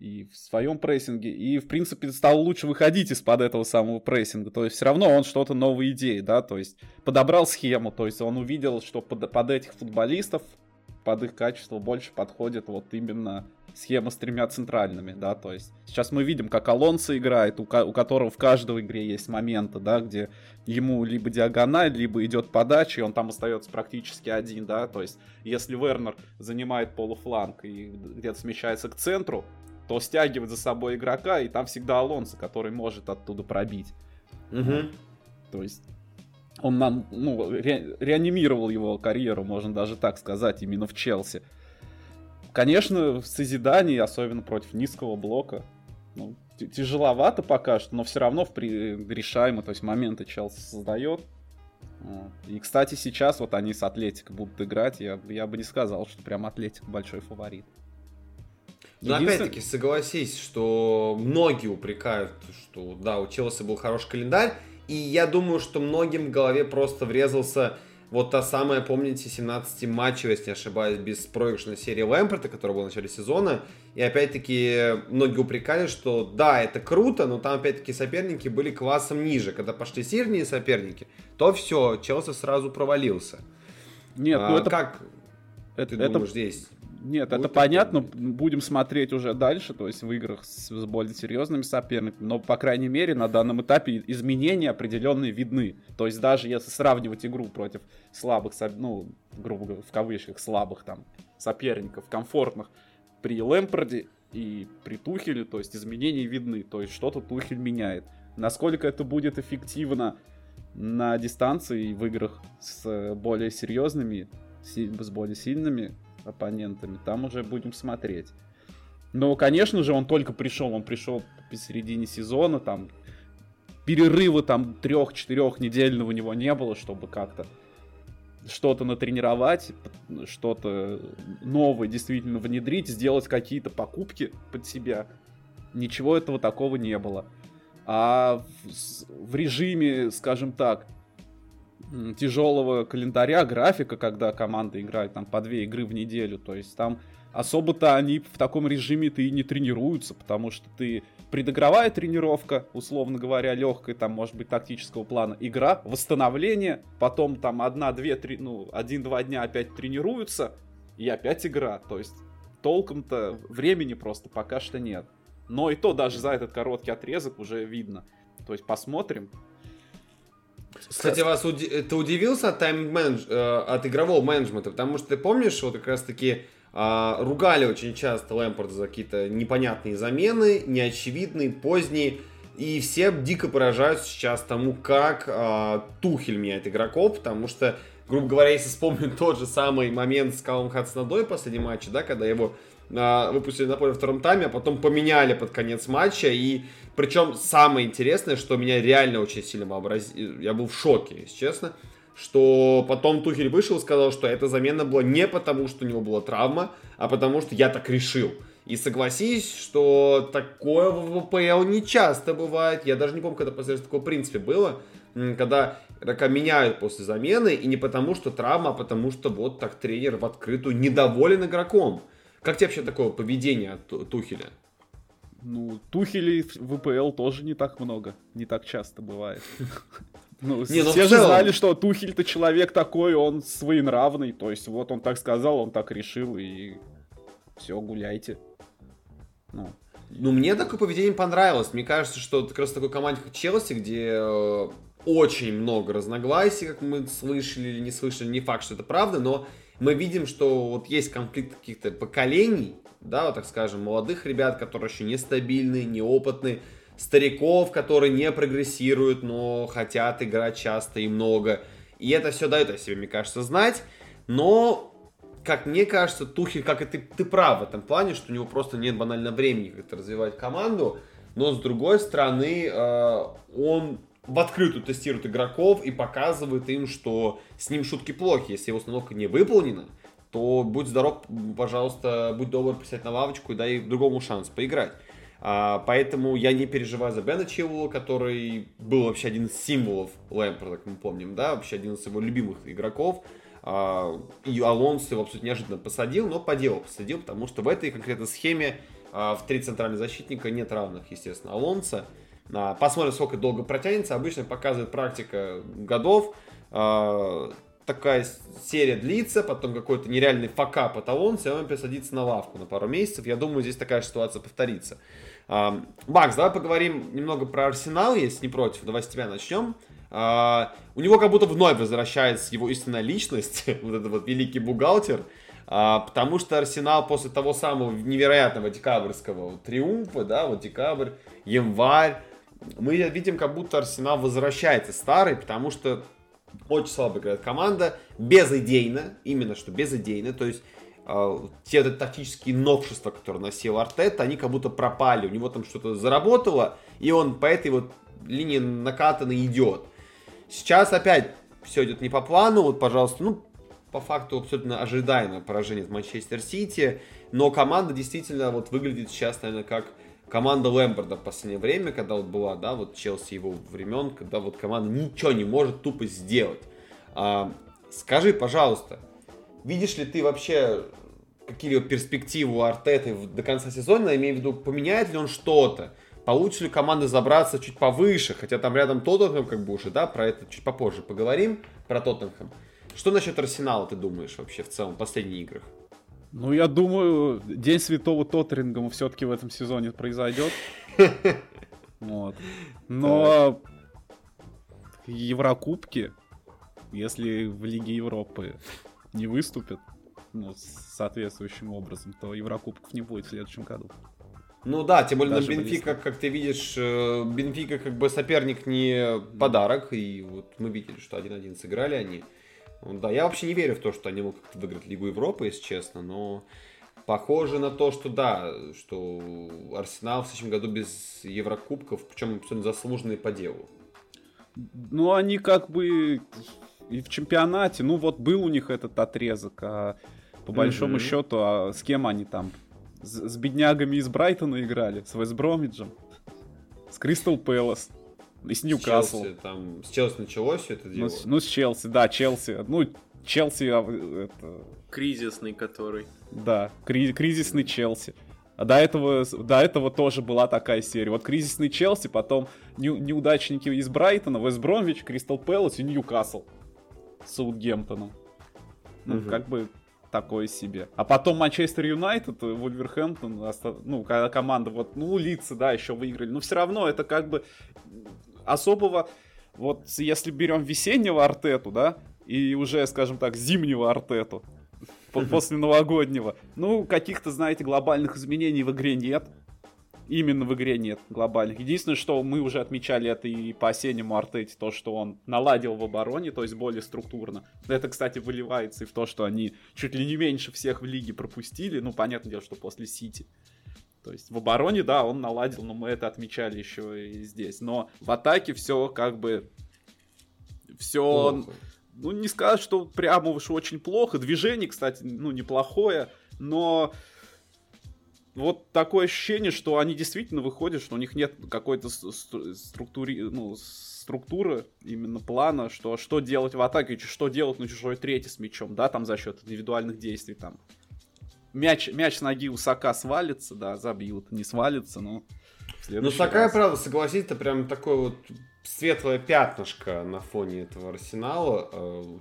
и в своем прессинге, и, в принципе, стал лучше выходить из-под этого самого прессинга, то есть все равно он что-то новые идеи, да, то есть подобрал схему, то есть он увидел, что под, под этих футболистов, под их качество больше подходит вот именно схема с тремя центральными, да, то есть сейчас мы видим, как Алонсо играет, у, ко- у которого в каждой игре есть моменты, да, где ему либо диагональ, либо идет подача, и он там остается практически один, да, то есть если Вернер занимает полуфланг и где-то смещается к центру, то стягивает за собой игрока, и там всегда Алонсо, который может оттуда пробить. Угу. То есть он нам, ну, ре- реанимировал его карьеру, можно даже так сказать, именно в Челси. Конечно, в созидании, особенно против низкого блока, ну, т- тяжеловато пока что, но все равно в при- решаемо, то есть моменты Челси создает. Вот. И, кстати, сейчас вот они с Атлетико будут играть, я, я бы не сказал, что прям Атлетико большой фаворит. Но единственное... опять-таки согласись, что многие упрекают, что да, у Челси был хороший календарь, и я думаю, что многим в голове просто врезался вот та самая, помните, семнадцатиматчевая, если не ошибаюсь, беспроигрышная серия Лэмпарда, которая была в начале сезона, и опять-таки многие упрекали, что да, это круто, но там опять-таки соперники были классом ниже, когда пошли сильные соперники, то все, Челси сразу провалился. Нет, а, ну это... Как это, ты это... думаешь здесь? Нет, будет это понятно, будет. Будем смотреть уже дальше, то есть в играх с, с более серьезными соперниками, но, по крайней мере, на данном этапе изменения определенные видны. То есть даже если сравнивать игру против слабых, ну, грубо говоря, в кавычках, слабых там соперников, комфортных, при Лэмпарде и при Тухеле, то есть изменения видны, то есть что-то Тухель меняет. Насколько это будет эффективно на дистанции в играх с более серьезными, с более сильными оппонентами, там уже будем смотреть. Но, конечно же, он только пришел, он пришел посередине сезона, там перерыва там трех-четырех недельного у него не было, чтобы как-то что-то натренировать, что-то новое действительно внедрить, сделать какие-то покупки под себя. Ничего этого такого не было. А в, в режиме, скажем так, тяжелого календаря, графика, когда команда играет там по две игры в неделю, то есть там особо-то они в таком режиме-то и не тренируются, потому что ты предыгровая тренировка, условно говоря, легкая, там может быть тактического плана, игра, восстановление, потом там одна-две, три, ну, один-два дня опять тренируются и опять игра, то есть толком-то времени просто пока что нет. Но и то даже за этот короткий отрезок уже видно, то есть посмотрим. Кстати, вас уди- ты удивился от, тайм-менедж... от игрового менеджмента, потому что ты помнишь, вот как раз-таки э, ругали очень часто Лэмпарда за какие-то непонятные замены, неочевидные, поздние, и все дико поражаются сейчас тому, как э, Тухель меняет игроков, потому что, грубо говоря, если вспомнить тот же самый момент с Калом Хадсон-Одой в последнем матче, да, когда его э, выпустили на поле в втором тайме, а потом поменяли под конец матча, и причем самое интересное, что меня реально очень сильно вообразило, я был в шоке, если честно, что потом Тухель вышел и сказал, что эта замена была не потому, что у него была травма, а потому, что я так решил. И согласись, что такое в АПЛ не часто бывает, я даже не помню, когда последний раз такое в принципе было, когда игрока меняют после замены, и не потому, что травма, а потому, что вот так тренер в открытую недоволен игроком. Как тебе вообще такое поведение от Тухеля? Ну, Тухелей в АПЛ тоже не так много, не так часто бывает. Ну, не, все же целом... знали, что Тухель-то человек такой, он своенравный. То есть вот он так сказал, он так решил, и все, гуляйте. Ну, ну мне такое поведение понравилось. Мне кажется, что как раз в такой команде, как Челси, где э, очень много разногласий, как мы слышали или не слышали, не факт, что это правда, но мы видим, что вот есть конфликт каких-то поколений, да, вот так скажем, молодых ребят, которые еще нестабильны, неопытны, стариков, которые не прогрессируют, но хотят играть часто и много. И это все дает о себе, мне кажется, знать. Но, как мне кажется, Тухель, как и ты, ты прав в этом плане, что у него просто нет банально времени как-то развивать команду. Но, с другой стороны, э, он в открытую тестирует игроков и показывает им, что с ним шутки плохи. Если его установка не выполнена, то будь здоров, пожалуйста, будь добр, присядь на лавочку и дай другому шанс поиграть. Uh, поэтому я не переживаю за Бена Чилуэлла, который был вообще один из символов Лэмпарда, как мы помним, да, вообще один из его любимых игроков. Uh, и Алонсо его абсолютно неожиданно посадил, но по делу посадил, потому что в этой конкретной схеме uh, в три центральных защитника нет равных, естественно, Алонсо. Uh, посмотрим, сколько долго протянется. Обычно показывает практика годов. Uh, такая серия длится, потом какой-то нереальный факап от Алонсо, и он пересадится на лавку на пару месяцев. Я думаю, здесь такая же ситуация повторится. Макс, давай поговорим немного про Арсенал, если не против, давай с тебя начнем. У него как будто вновь возвращается его истинная личность, вот этот вот великий бухгалтер, потому что Арсенал после того самого невероятного декабрьского триумфа, да, вот декабрь, январь, мы видим, как будто Арсенал возвращается старый, потому что очень слабо играет команда, безыдейно, именно что безыдейно, то есть те тактические новшества, которые носил Артета, они как будто пропали. У него там что-то заработало, и он по этой вот линии накатанной идет. Сейчас опять все идет не по плану. Вот, пожалуйста, ну, по факту абсолютно ожидаемое поражение от Манчестер-Сити. Но команда действительно вот выглядит сейчас, наверное, как команда Лэмпарда в последнее время, когда вот была, да, вот Челси его времен, когда вот команда ничего не может тупо сделать. А, скажи, пожалуйста, видишь ли ты вообще какие-либо перспективы у Артеты до конца сезона? Я имею в виду, поменяет ли он что-то? Получится ли команда забраться чуть повыше? Хотя там рядом Тоттенхэм как бы уже, да, про это чуть попозже поговорим, про Тоттенхэм. Что насчет Арсенала ты думаешь вообще в целом в последних играх? Ну, я думаю, День Святого Тоттерингема все-таки в этом сезоне произойдет. Вот. Но Еврокубки, если в Лиге Европы не выступят, ну, соответствующим образом, то Еврокубков не будет в следующем году. Ну да, тем более даже на Бенфика, как ты видишь, Бенфика как бы соперник не подарок, и вот мы видели, что один-один сыграли они. Да, я вообще не верю в то, что они могут как-то выиграть Лигу Европы, если честно, но похоже на то, что да, что Арсенал в следующем году без Еврокубков, причем абсолютно заслуженные по делу. Ну они как бы... И в чемпионате, ну вот был у них этот отрезок, а по большому mm-hmm. счету, а с кем они там? С, с беднягами из Брайтона играли, с Вестбромиджем, с Кристал Пэлас, и с Ньюкасл. С, с Челси началось все это дело? Ну, ну с Челси, да, Челси. Ну, Челси... Это... Кризисный который. Да, кри- кризисный Челси. А до этого, до этого тоже была такая серия. Вот кризисный Челси, потом не, неудачники из Брайтона, Вестбромвич, Кристал Пэлас и Ньюкасл. Саутгемптоном. Ну, угу. Как бы такое себе. А потом Манчестер Юнайтед, Вулверхэмптон, ну, когда команда, вот, ну, лица, да, еще выиграли. Но все равно это как бы особого, вот, если берем весеннего Артету, да, и уже, скажем так, зимнего Артету, после новогоднего, ну, каких-то, знаете, глобальных изменений в игре нет. Именно в игре нет глобальных. Единственное, что мы уже отмечали это и по осеннему Артете, то, что он наладил в обороне, то есть более структурно. Это, кстати, выливается и в то, что они чуть ли не меньше всех в лиге пропустили. Ну, понятное дело, что после Сити. То есть в обороне, да, он наладил, но мы это отмечали еще и здесь. Но в атаке все как бы... Все... Плохо. Ну, не сказать, что прямо уж очень плохо. Движение, кстати, ну, неплохое, но... Вот такое ощущение, что они действительно выходят, что у них нет какой-то структури... ну, структуры, именно плана, что, что делать в атаке, что делать на чужой трети с мячом, да, там за счет индивидуальных действий, там, мяч, мяч с ноги у Сака свалится, да, забил, не свалится, но... Ну, Сака, раз. Правда, согласись, это прям такое вот светлое пятнышко на фоне этого Арсенала.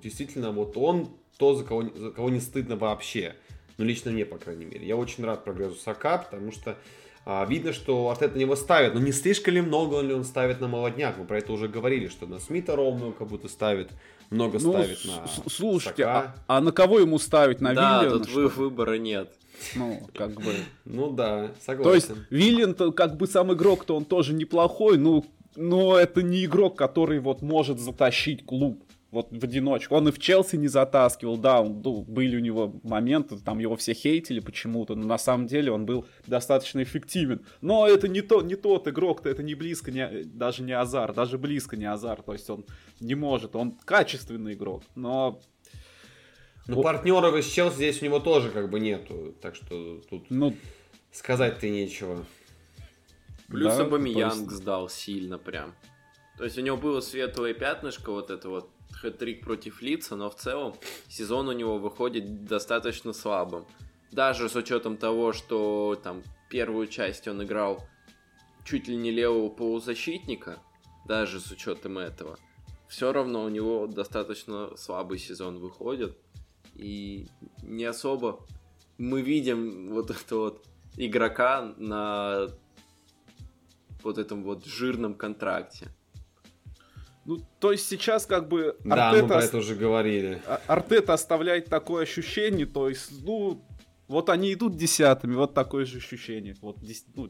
Действительно, вот он то, за кого, за кого не стыдно вообще. Ну, лично мне, по крайней мере. Я очень рад прогрессу Сака, потому что а, видно, что Артета на него ставит. Но не слишком ли много ли он ставит на молодняк? Мы про это уже говорили, что на Смита ровную как будто ставит. Много ну, ставит с- на с- Слушайте, Сака. А, а на кого ему ставить? На да, Виллиана? Да, тут вы, выбора нет. Ну, как бы... Ну да, согласен. То есть, Виллиан, как бы сам игрок-то он тоже неплохой, но, но это не игрок, который вот может затащить клуб вот в одиночку. Он и в Челси не затаскивал, да, он, ну, были у него моменты, там его все хейтили почему-то, но на самом деле он был достаточно эффективен. Но это не, то, не тот игрок-то, это не близко, не, даже не Азар, даже близко не Азар, то есть он не может, он качественный игрок, но... Ну, партнеров из Челси здесь у него тоже как бы нету, так что тут ну, сказать-то нечего. Плюс да, Абамиянг сдал сильно прям. То есть у него было светлое пятнышко, вот это вот хэт-трик против Лидса, но в целом сезон у него выходит достаточно слабым. Даже с учетом того, что там первую часть он играл чуть ли не левого полузащитника, даже с учетом этого, все равно у него достаточно слабый сезон выходит. И не особо мы видим вот этого вот игрока на вот этом вот жирном контракте. Ну, то есть сейчас как бы... Артета да, мы про это уже говорили. Артета оставляет такое ощущение, то есть, ну, вот они идут десятыми, вот такое же ощущение. Вот, ну,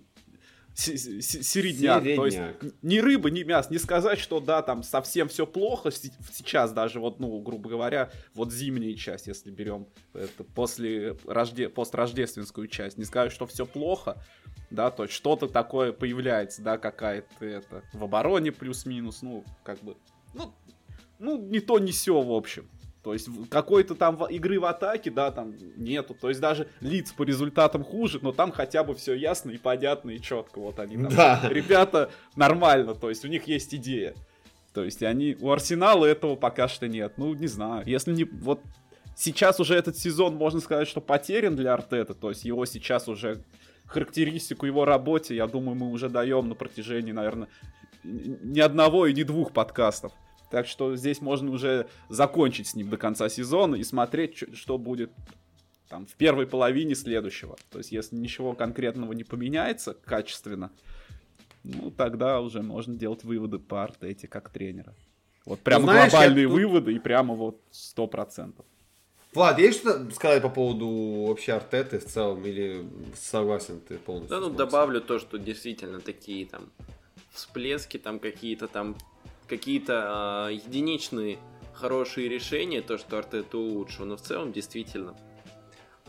середняк. середняк. То есть ни рыба, ни мясо. Не сказать, что да, там совсем все плохо сейчас даже, вот, ну, грубо говоря, вот зимняя часть, если берем это, после рожде... построждественскую часть, не сказать, что все плохо, да, то есть что-то такое появляется, да, какая-то это, в обороне плюс-минус, ну, как бы, ну, ну не то, не сё, в общем. То есть какой-то там игры в атаке, да, там нету. То есть даже лиц по результатам хуже, но там хотя бы все ясно и понятно и четко. Вот они там. Да. Ребята нормально, то есть у них есть идея. То есть они у Арсенала этого пока что нет. Ну не знаю, если не вот сейчас уже этот сезон можно сказать, что потерян для Артета. То есть его сейчас уже характеристику его работе, я думаю, мы уже даем на протяжении, наверное, ни одного и ни двух подкастов. Так что здесь можно уже закончить с ним до конца сезона и смотреть, что будет там, в первой половине следующего. То есть, если ничего конкретного не поменяется качественно, ну, тогда уже можно делать выводы по Артете как тренера. Вот прямо знаешь, глобальные я... выводы и прямо вот сто процентов. Влад, есть что сказать по поводу вообще Артеты в целом? Или согласен ты полностью? Да, ну, добавлю то, что действительно такие там всплески там какие-то там... какие-то э, единичные хорошие решения, то, что Артета улучшил, но в целом, действительно,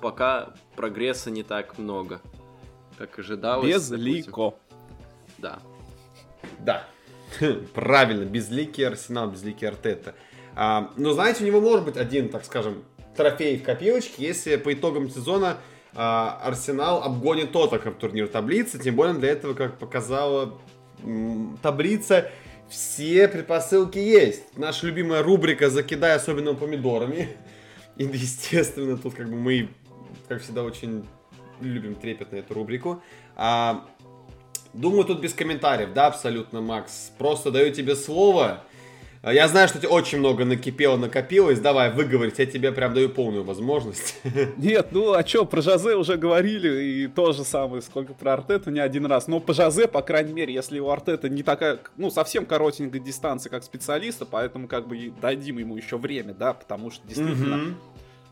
пока прогресса не так много, как ожидалось. Безлико. Да. Да. Правильно, безликий Арсенал, безликий Артета. А, но, знаете, у него может быть один, так скажем, трофей в копилочке, если по итогам сезона а, Арсенал обгонит Тоттенхэм в турнир таблицы, тем более для этого, как показала м- таблица, все предпосылки есть. Наша любимая рубрика «Закидай особенно помидорами». И, естественно, тут как бы мы, как всегда, очень любим трепетно эту рубрику. А, думаю, тут без комментариев, да, абсолютно, Макс? Просто даю тебе слово. Я знаю, что тебе очень много накипело, накопилось. Давай, выговорить, я тебе прям даю полную возможность. Нет, ну а что, про Жозе уже говорили, и то же самое, сколько про Артету, не один раз. Но по Жозе, по крайней мере, если у Артета не такая, ну, совсем коротенькая дистанция, как специалиста, поэтому как бы дадим ему еще время, да, потому что действительно... Mm-hmm.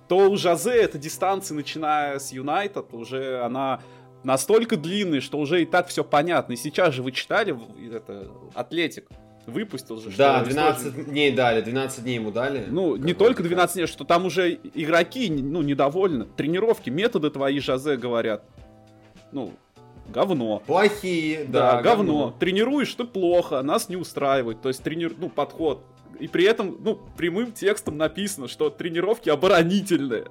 То у Жозе эта дистанция, начиная с Юнайтед, уже она... настолько длинная, что уже и так все понятно. И сейчас же вы читали, это, Атлетик выпустил же. Да, что двенадцать дней дали, двенадцать дней ему дали. Ну, не только двенадцать дней, что там уже игроки, ну, недовольны. Тренировки, методы твои, Жозе, говорят, ну, говно. Плохие, да, да говно. говно. Тренируешь ты плохо, нас не устраивает. То есть, трени... ну, подход. И при этом, ну, прямым текстом написано, что тренировки оборонительные.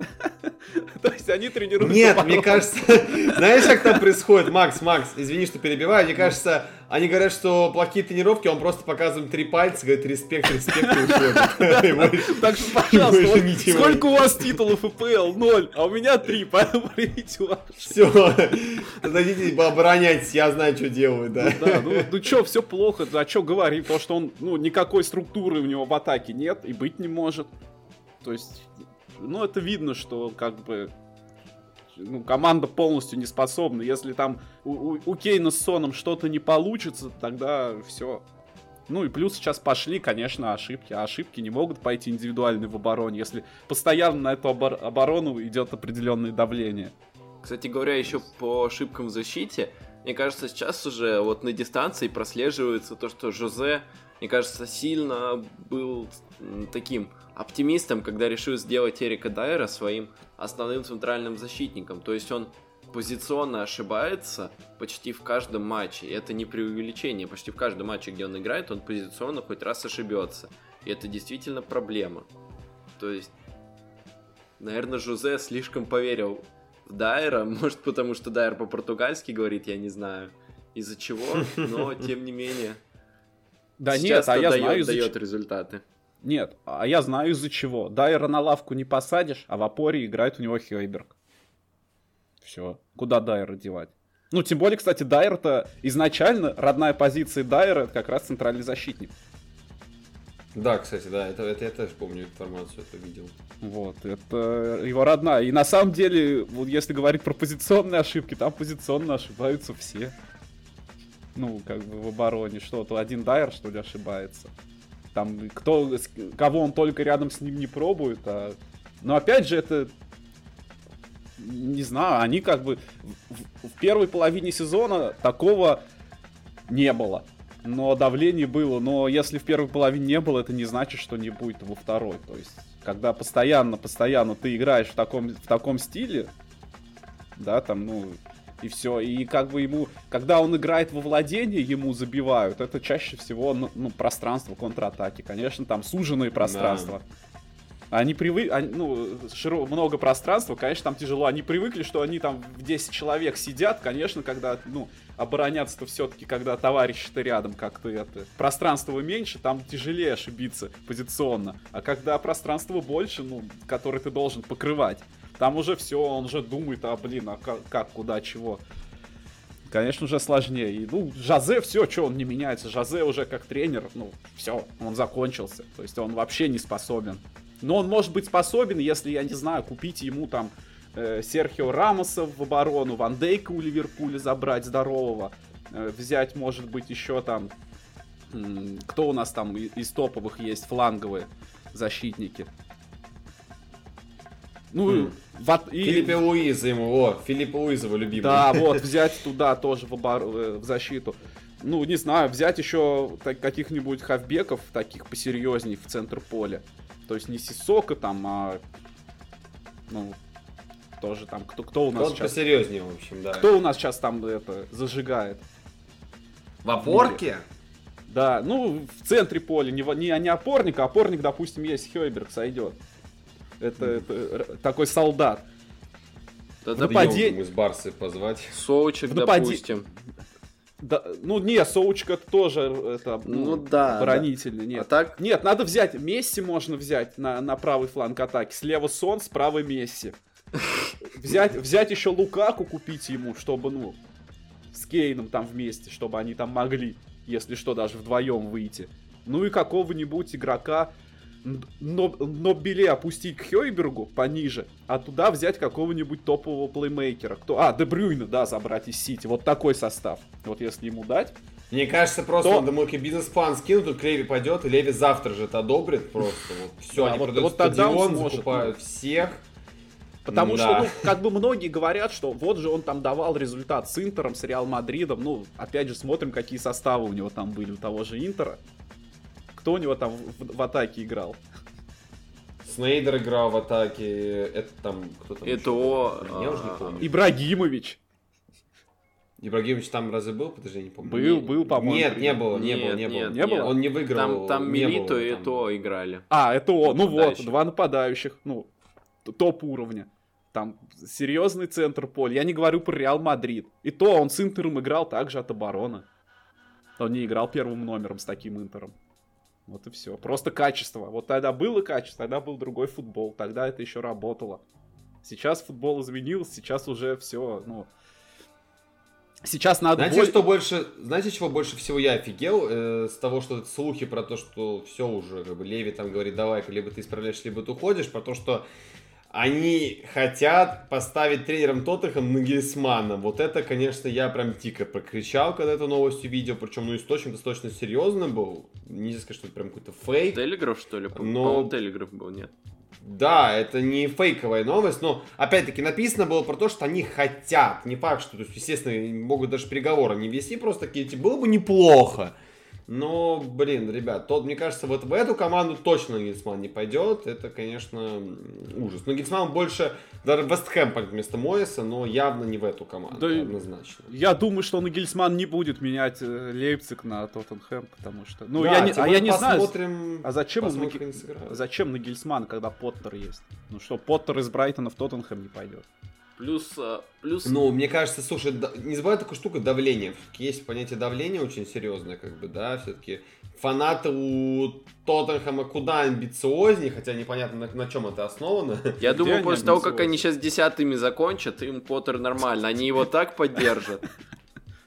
То есть они тренируются... Нет, мне кажется... Знаешь, как там происходит, Макс, Макс, извини, что перебиваю, мне кажется, Они говорят, что плохие тренировки, он просто показывает три пальца, говорит, респект, респект, и уходит. Так что, пожалуйста, сколько у вас титулов АПЛ? Ноль, а у меня три, поэтому примите ваши. Все, зайдите оборонять, я знаю, что делаю, да. Ну что, все плохо, а что говорим, потому что он, ну, никакой структуры у него в атаке нет и быть не может. То есть, ну, это видно, что как бы... Ну, команда полностью не способна. Если там у, у Кейна с Соном что-то не получится, тогда все. Ну и плюс сейчас пошли, конечно, ошибки. А ошибки не могут пойти индивидуальные в обороне, если постоянно на эту обор- оборону идет определенное давление. Кстати говоря, еще по ошибкам в защите, мне кажется, сейчас уже вот на дистанции прослеживается то, что Жозе, мне кажется, сильно был таким оптимистом, когда решил сделать Эрика Дайера своим основным центральным защитником. То есть он позиционно ошибается почти в каждом матче. И это не преувеличение. Почти в каждом матче, где он играет, он позиционно хоть раз ошибется. И это действительно проблема. То есть, наверное, Жозе слишком поверил в Дайера. Может, потому что Дайер по-португальски говорит, я не знаю из-за чего, но тем не менее... Да сейчас нет, а я дает, знаю, дает ч... результаты. Нет, а я знаю из-за чего. Дайера на лавку не посадишь, а в опоре играет у него Хёйберг. Все, куда Дайера девать? Ну, тем более, кстати, Дайер-то изначально родная позиция Дайера — это как раз центральный защитник. Да, кстати, да, это, это я тоже помню информацию, это видел. Вот, это его родная. И на самом деле, вот если говорить про позиционные ошибки, там позиционно ошибаются все. Ну, как бы в обороне, что то один Дайер, что ли, ошибается. Там, кто, кого он только рядом с ним не пробует, а... Но опять же, это... Не знаю, они как бы... В, в первой половине сезона такого не было. Но давление было. Но если в первой половине не было, это не значит, что не будет во второй. То есть, когда постоянно, постоянно ты играешь в таком, в таком стиле, да, там, ну... И все, и как бы ему, когда он играет во владение, ему забивают, это чаще всего, ну, пространство контратаки, конечно, там суженные пространства. Да. Они привыкли, ну, широ... много пространства, конечно, там тяжело, они привыкли, что они там в десять человек сидят, конечно, когда, ну, обороняться-то все-таки, когда товарищи-то рядом как-то это, пространства меньше, там тяжелее ошибиться позиционно, а когда пространство больше, ну, которое ты должен покрывать, там уже все, он уже думает, а блин, а как, как, куда, чего. Конечно, уже сложнее. И, ну, Жозе, все, что он не меняется. Жозе уже как тренер, ну, все, он закончился. То есть он вообще не способен. Но он может быть способен, если, я не знаю, купить ему там э, Серхио Рамоса в оборону, Ван Дейка у Ливерпуля забрать здорового. Э, взять, может быть, еще там... М- кто у нас там из топовых есть фланговые защитники? Ну, mm. и... Филиппа Луиза ему, о, Филиппа Луиза его любимый. Да, вот, взять туда тоже в, обор... в защиту. Ну, не знаю, взять еще так, каких-нибудь хавбеков, таких посерьезней, в центр поля. То есть не Сисока там, а... Ну, тоже там, кто, кто у нас сейчас... посерьезнее, в общем, да. Кто у нас сейчас там это зажигает? В опорке? Да, ну, в центре поля, не, не, не опорник, а опорник, допустим, есть Хёйберг, сойдет. Это, это такой солдат. Нападение из Барсы позвать. Соучек, Нападе... допустим. Да, ну не, Соучек это тоже это, ну, ну, да, оборонительный. Да. Нет. А так... нет, надо взять. Месси можно взять на, на правый фланг атаки. Слева Сон, справа Месси. Взять, взять еще Лукаку, купить ему, чтобы, ну, с Кейном там вместе, чтобы они там могли, если что, даже вдвоем выйти. Ну и какого-нибудь игрока. Но, но Биле опустить к Хёйбергу пониже, а туда взять какого-нибудь топового плеймейкера. Кто... А, Де Брюйне, да, забрать из Сити. Вот такой состав. Вот если ему дать... Мне кажется, просто то... он домой бизнес-план скинут, тут к Леви пойдет, и Леви завтра же это одобрит просто. Вот, все, да, они вот, продают вот стадион, сможет, закупают, ну, всех. Потому да. что, ну, как бы многие говорят, что вот же он там давал результат с Интером, с Реал Мадридом. Ну, опять же, смотрим, какие составы у него там были, у того же Интера. Кто у него там в, в атаке играл? Снейдер играл в атаке. Это там кто там? Это о... Я уже не помню. Ибрагимович. Ибрагимович там разве был? Подожди, я не помню. Был, был, по-моему. Нет, не было, не было, не было. Не было? Он не выиграл. Там, там не Милито было, и там... Этоо играли. А, Этоо. Ну вот, два нападающих. Ну, топ уровня. Там серьезный центр поля. Я не говорю про Реал Мадрид. Этоо, он с Интером играл также от обороны. Он не играл первым номером с таким Интером. Вот и все. Просто качество. Вот тогда было качество, тогда был другой футбол. Тогда это еще работало. Сейчас футбол изменился, сейчас уже все, ну... Сейчас надо... Знаете, боль... что больше, знаете, чего больше всего я офигел? Э, с того, что слухи про то, что все уже, как бы, Леви там говорит, давай, либо ты исправляешься, либо ты уходишь, про то, что они хотят поставить тренером Тоттенхэм Нагельсмана. Вот это, конечно, я прям дико прокричал, когда эту новость увидел. Причем, ну, источник достаточно серьезный был. Нельзя сказать, что это прям какой-то фейк. Телеграф, что ли? Но... По-моему, Телеграф был, нет. Да, это не фейковая новость, но, опять-таки, написано было про то, что они хотят. Не факт, что, то есть, естественно, могут даже переговоры не вести, просто такие, типа, было бы неплохо. Но, блин, ребят, тот, мне кажется, вот в эту команду точно Нагельсман не пойдет. Это, конечно, ужас. Но Нагельсман больше даже Вестхэм вместо Мойеса, но явно не в эту команду, да, однозначно. Я думаю, что Нагельсман не будет менять Лейпциг на Тоттенхэм, потому что... Ну, да, я не, а я не знаю, а зачем, Наги... зачем Нагельсман, когда Поттер есть? Ну что, Поттер из Брайтона в Тоттенхэм не пойдет. Плюс, плюс... Ну, мне кажется, слушай, да, не забывай такую штуку, давление. Есть понятие давления очень серьезное, как бы, да, все-таки. Фанаты у Тоттенхэма куда амбициознее, хотя непонятно, на, на чем это основано. Я где думаю, после того, как они сейчас десятыми закончат, им Поттер нормально, они его так поддержат.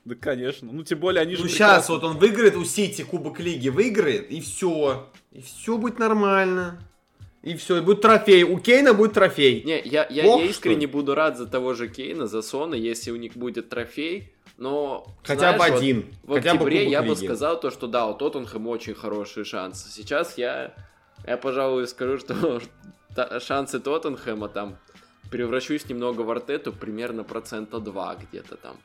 Да, конечно. Ну, тем более, они же... Ну, сейчас вот он выиграет у Сити, Кубок Лиги выиграет, и все. И все будет нормально. И все, и будет трофей. У Кейна будет трофей. Не, я, я, Бог, я искренне буду рад за того же Кейна, за Сона, если у них будет трофей. Но, хотя бы один. Вот, хотя в октябре бы я бы сказал то, что да, у Тоттенхэма очень хорошие шансы. Сейчас я, я пожалуй, скажу, что шансы Тоттенхэма там превращусь немного в Артету, примерно процента два где-то там.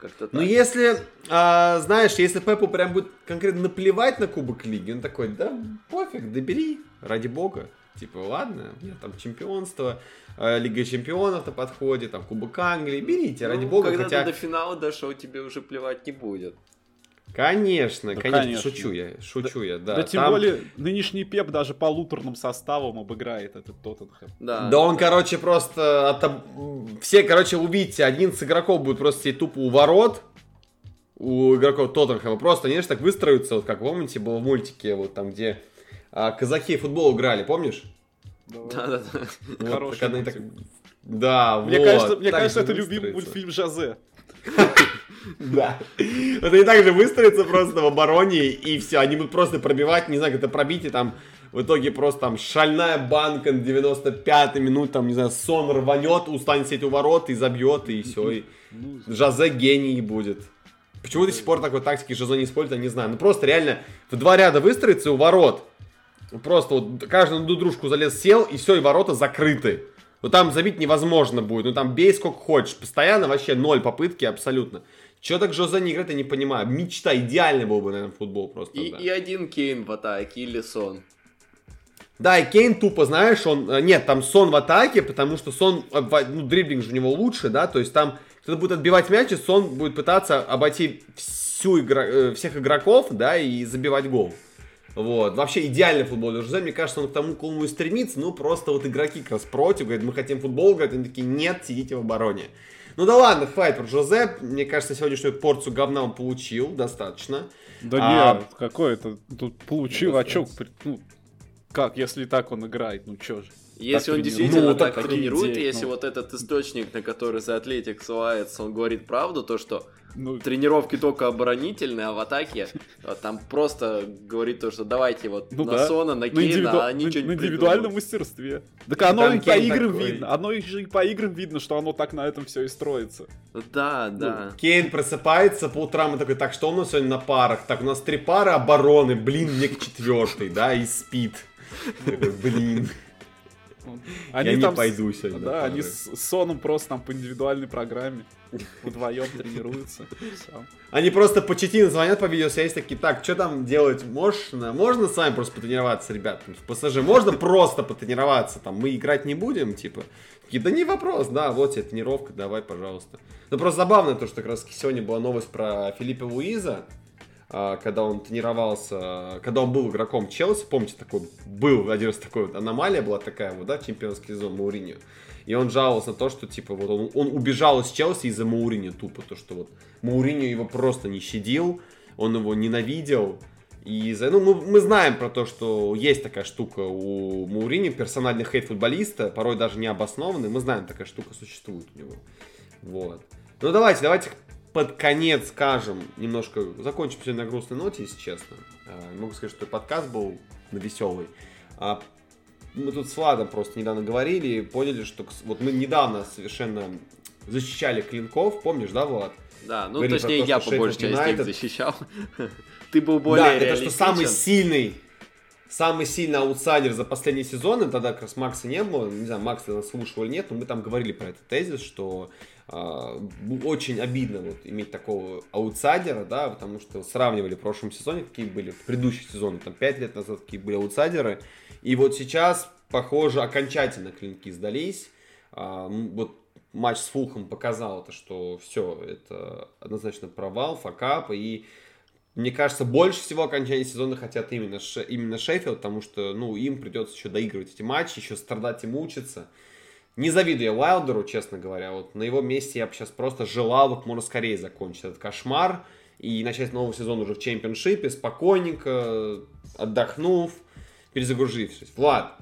Как-то так. Ну, если, а, знаешь, если Пепу прям будет конкретно наплевать на Кубок Лиги, он такой, да, пофиг, добери, ради бога. Типа, ладно, у меня там чемпионство, Лига Чемпионов на подходе, там Кубок Англии, берите, ну, ради бога. Когда хотя... ты до финала дошел, тебе уже плевать не будет. Конечно, да, конечно, конечно, шучу я, шучу да, я, да. Да, тем там... более, нынешний Пеп даже полуторным составом обыграет этот Тоттенхэм. Да, да он, да. короче, просто... От... Все, короче, увидите, одиннадцать игроков будет просто сидеть тупо у ворот, у игроков Тоттенхэма. Просто, они же так выстроятся, вот как, помните, было в мультике, вот там, где а, казаки в футбол играли, помнишь? Да-да-да. Вот, хороший так, мультик. Так... Да, мне вот. Кажется, мне кажется, это любимый мультфильм Жозе. Да. Вот они также выстроятся просто в обороне, и все. Они будут просто пробивать, не знаю, как это пробитие, там, в итоге просто там шальная банка на девяносто пятой минуте, там, не знаю, Сон рванет, устанет сеть у ворот и забьет, и все. И Жозе гений будет. Почему до сих пор такой тактики Жозе не использует, я не знаю. Ну, просто реально в два ряда выстроится у ворот. Просто вот каждый на дружку залез, сел, и все, и ворота закрыты. Ну, там забить невозможно будет. Ну, там бей сколько хочешь. Постоянно вообще ноль попытки абсолютно. Чего так Жозе не играет, я не понимаю. Мечта идеальная была бы, наверное, футбол просто. И, да. и один Кейн в атаке или Сон. Да, и Кейн тупо, знаешь, он... Нет, там Сон в атаке, потому что Сон... Ну, дриблинг же у него лучше, да? То есть там кто-то будет отбивать мяч, и Сон будет пытаться обойти всю игра... всех игроков, да, и забивать гол. Вот, вообще идеальный футбол для Жозе, мне кажется, он к тому, к кому и стремится, ну, просто вот игроки как раз против, говорят, мы хотим футбол, говорят, они такие, нет, сидите в обороне. Ну да ладно, хватит про Жозе, мне кажется, сегодняшнюю порцию говна он получил, достаточно. Да а... нет, какой это, тут получил, да, а чё, ну, как, если так он играет, ну чё же. Если так он трени... действительно ну, так, так тренирует, идеи, если ну... вот этот источник, на который за Атлетик ссылается, он говорит правду, то что ну... тренировки только оборонительные, а в атаке там просто говорит то, что давайте вот ну, на да. Сона, на Кейна, на индивиду... а они на, что-нибудь на индивидуальном мастерстве. Так оно там и по играм такой... видно, оно же и по играм видно, что оно так на этом все и строится. Да, ну, да. Кейн просыпается по утрам и такой, так, что у нас сегодня на парах? Так, у нас три пары обороны, блин, мне к четвертой, да, и спит. Блин. Они я там не пойду сегодня. Да, они с Соном просто там по индивидуальной программе вдвоем тренируются. Они просто по читин звонят по видеосвязи, такие, так, что там делать? Можно, можно с вами просто потренироваться, ребят? В ПСЖ можно просто потренироваться? Там мы играть не будем, типа? Да не вопрос, да, вот тебе тренировка, давай, пожалуйста. Ну, просто забавно то, что как раз сегодня была новость про Филиппа Луиза, когда он тренировался, когда он был игроком Челси, помните, такой был один раз такой вот аномалия была такая вот, да, в чемпионский сезон Мауриньо. И он жаловался на то, что типа вот он, он убежал из Челси из-за Мауриньо тупо, то что вот Мауриньо его просто не щадил, он его ненавидел. И, ну, мы, мы знаем про то, что есть такая штука у Маурини, персональный хейт футболиста, порой даже необоснованный. Мы знаем, такая штука существует у него. Вот. Ну, давайте, давайте под конец скажем, немножко закончим сегодня на грустной ноте, если честно. Могу сказать, что подкаст был веселый. Мы тут с Владом просто недавно говорили и поняли, что вот мы недавно совершенно защищали клинков, помнишь, да, Влад? Да, ну говорили, точнее, то, я по большей части их защищал. Ты был более да, реалистичен. Это что самый сильный, самый сильный аутсайдер за последние сезоны, тогда как раз Макса не было, не знаю, Макс нас слушал или нет, но мы там говорили про этот тезис, что э, очень обидно вот, иметь такого аутсайдера, да, потому что сравнивали в прошлом сезоне, какие были в предыдущих сезонах, там пять лет назад какие были аутсайдеры, и вот сейчас, похоже, окончательно клинки сдались, э, вот. Матч с Фулхом показал, то, что все, это однозначно провал, факап. И мне кажется, больше всего окончания сезона хотят именно, Ше, именно Шеффилд, потому что ну, им придется еще доигрывать эти матчи, еще страдать и мучиться. Не завидую я Уайлдеру, честно говоря. Вот на его месте я бы сейчас просто желал, вот можно скорее закончить этот кошмар и начать новый сезон уже в чемпионшипе, спокойненько, отдохнув, перезагружившись. Влад,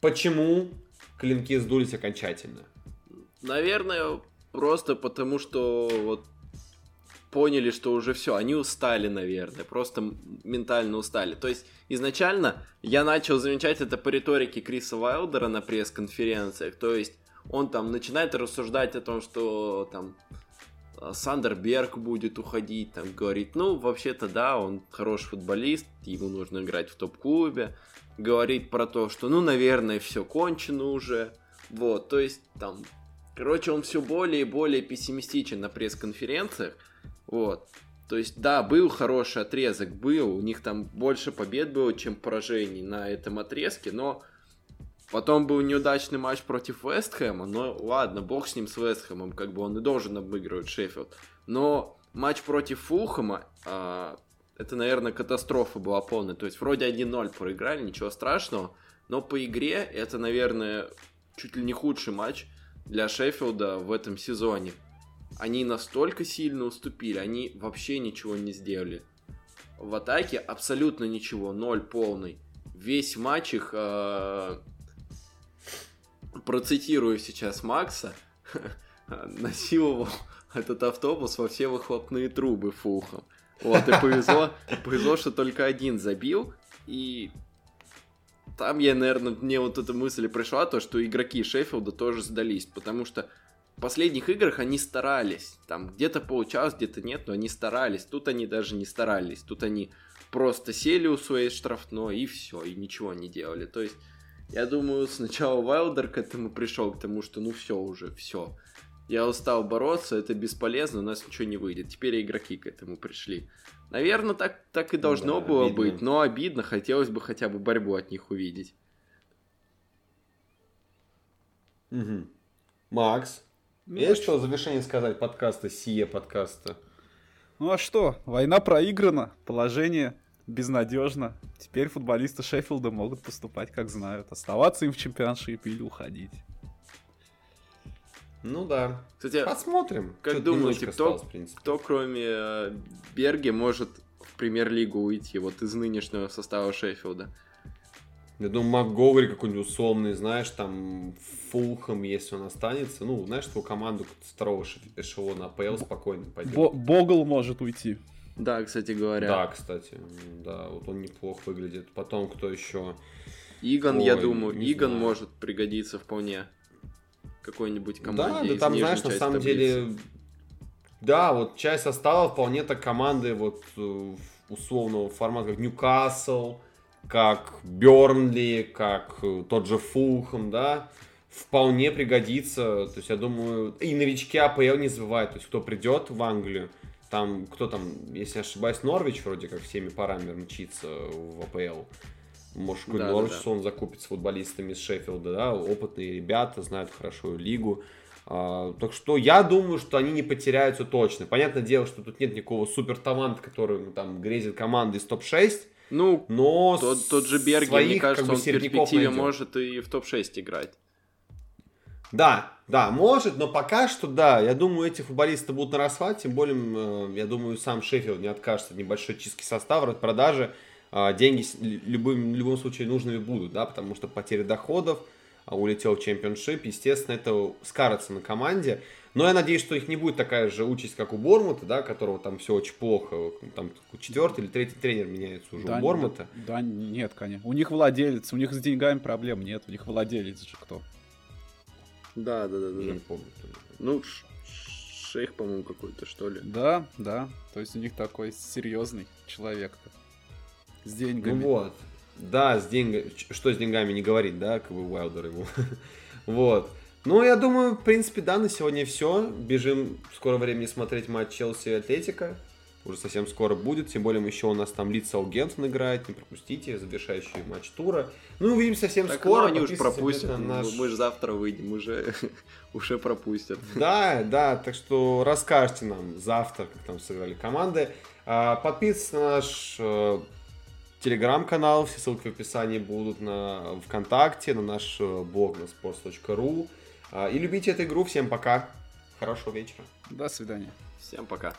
почему клинки сдулись окончательно? Наверное, просто потому, что вот поняли, что уже все, они устали, наверное, просто ментально устали. То есть изначально я начал замечать это по риторике Криса Уайлдера на пресс-конференциях, то есть он там начинает рассуждать о том, что там Сандер Берг будет уходить, там говорит, ну вообще-то да, он хороший футболист, ему нужно играть в топ-клубе, говорит про то, что ну наверное все кончено уже, вот, то есть там... Короче, он все более и более пессимистичен на пресс-конференциях, вот, то есть, да, был хороший отрезок, был, у них там больше побед было, чем поражений на этом отрезке, но потом был неудачный матч против Вестхэма, но ладно, бог с ним, с Вестхэмом, как бы он и должен обыгрывать Шеффилд, но матч против Фулхэма, а, это, наверное, катастрофа была полная, то есть, вроде один ноль проиграли, ничего страшного, но по игре это, наверное, чуть ли не худший матч для Шеффилда в этом сезоне. Они настолько сильно уступили, они вообще ничего не сделали. В атаке абсолютно ничего, ноль полный. Весь матч их, э, процитирую сейчас Макса, насиловал этот автобус во все выхлопные трубы Фулхэм. Вот, и повезло, повезло, что только один забил, и... Там я, наверное, мне вот эта мысль пришла, то, что игроки Шеффилда тоже сдались, потому что в последних играх они старались, там где-то получалось, где-то нет, но они старались, тут они даже не старались, тут они просто сели у своей штрафной и все, и ничего не делали, то есть я думаю, сначала Уайлдер к этому пришел, к тому, что ну все уже, все, я устал бороться, это бесполезно, у нас ничего не выйдет, теперь игроки к этому пришли. Наверное, так, так и должно да, было обидно. быть, но обидно, хотелось бы хотя бы борьбу от них увидеть. Угу. Макс, ну, есть что в завершение сказать подкаста, сие подкаста? Ну а что, война проиграна, положение безнадежно. Теперь футболисты Шеффилда могут поступать, как знают, оставаться им в чемпионшипе или уходить. Ну да. Кстати, посмотрим. Как что-то думаете, кто, осталось, кто кроме э, Берги может в премьер-лигу уйти вот из нынешнего состава Шеффилда? Я думаю, МакГовери какой-нибудь условный, знаешь, там Фулхэм, если он останется. Ну, знаешь, твою команду второго эшелона АПЛ спокойно пойдет. Бо- Богл может уйти. Да, кстати говоря. Да, кстати. Да, вот он неплохо выглядит. Потом кто еще? Игон, Ой, я думаю. Игон знаю. Может пригодиться вполне. Какой-нибудь команде. Да, да, там, знаешь, на самом таблицы. деле, да, вот часть состава вполне так команды вот условного формата, как Ньюкасл, как Бернли, как тот же Фулхэм, да, вполне пригодится. То есть, я думаю, и новички АПЛ не забывают, то есть, кто придет в Англию, там, кто там, если не ошибаюсь, Норвич вроде как всеми парами мчится в АПЛ. Может, какой-то да, Норвич, да, да. он закупит с футболистами из Шеффилда, да, опытные ребята, знают хорошо лигу. А, так что я думаю, что они не потеряются точно. Понятное дело, что тут нет никакого суперталанта, который ну, там грезит команды из топ шесть. Ну, но тот, тот же Берги, своих, мне кажется, как бы, он в перспективе найдет. Может и в топ шесть играть. Да, да, может, но пока что, да, я думаю, эти футболисты будут на расхват, тем более, я думаю, сам Шеффилд не откажется от небольшой чистки состава, от продажи, деньги любым, в любом случае нужными будут, да, потому что потери доходов, улетел в чемпионшип, естественно, это скажется на команде, но я надеюсь, что их не будет такая же участь, как у Бормута, да, которого там все очень плохо, там четвертый или третий тренер меняется уже да, у Бормута. Да, да, нет, конечно, у них владелец, у них с деньгами проблем нет, у них владелец же кто? Да, да, да, да. Я не помню. Ну, шейх, по-моему, какой-то, что ли. Да, да. То есть у них такой серьезный человек-то. С деньгами. Ну вот. Да, с деньгами. Что с деньгами не говорить, да, как бы Уайлдер его. Вот. Ну, я думаю, в принципе, да, на сегодня все. Бежим в скором времени смотреть матч Челси и Атлетика. Уже совсем скоро будет. Тем более, еще у нас там Лидс Саутгемптон играет. Не пропустите. Завершающий матч тура. Ну, увидим совсем так, скоро. Ну, они уже пропустят. Наш... Мы же завтра выйдем. Уже, уже пропустят. Да, да. Так что расскажите нам завтра, как там сыграли команды. Подписывайтесь на наш телеграм-канал. Все ссылки в описании будут на ВКонтакте, на наш блог на sports точка ru. И любите эту игру. Всем пока. Хорошего вечера. До свидания. Всем пока.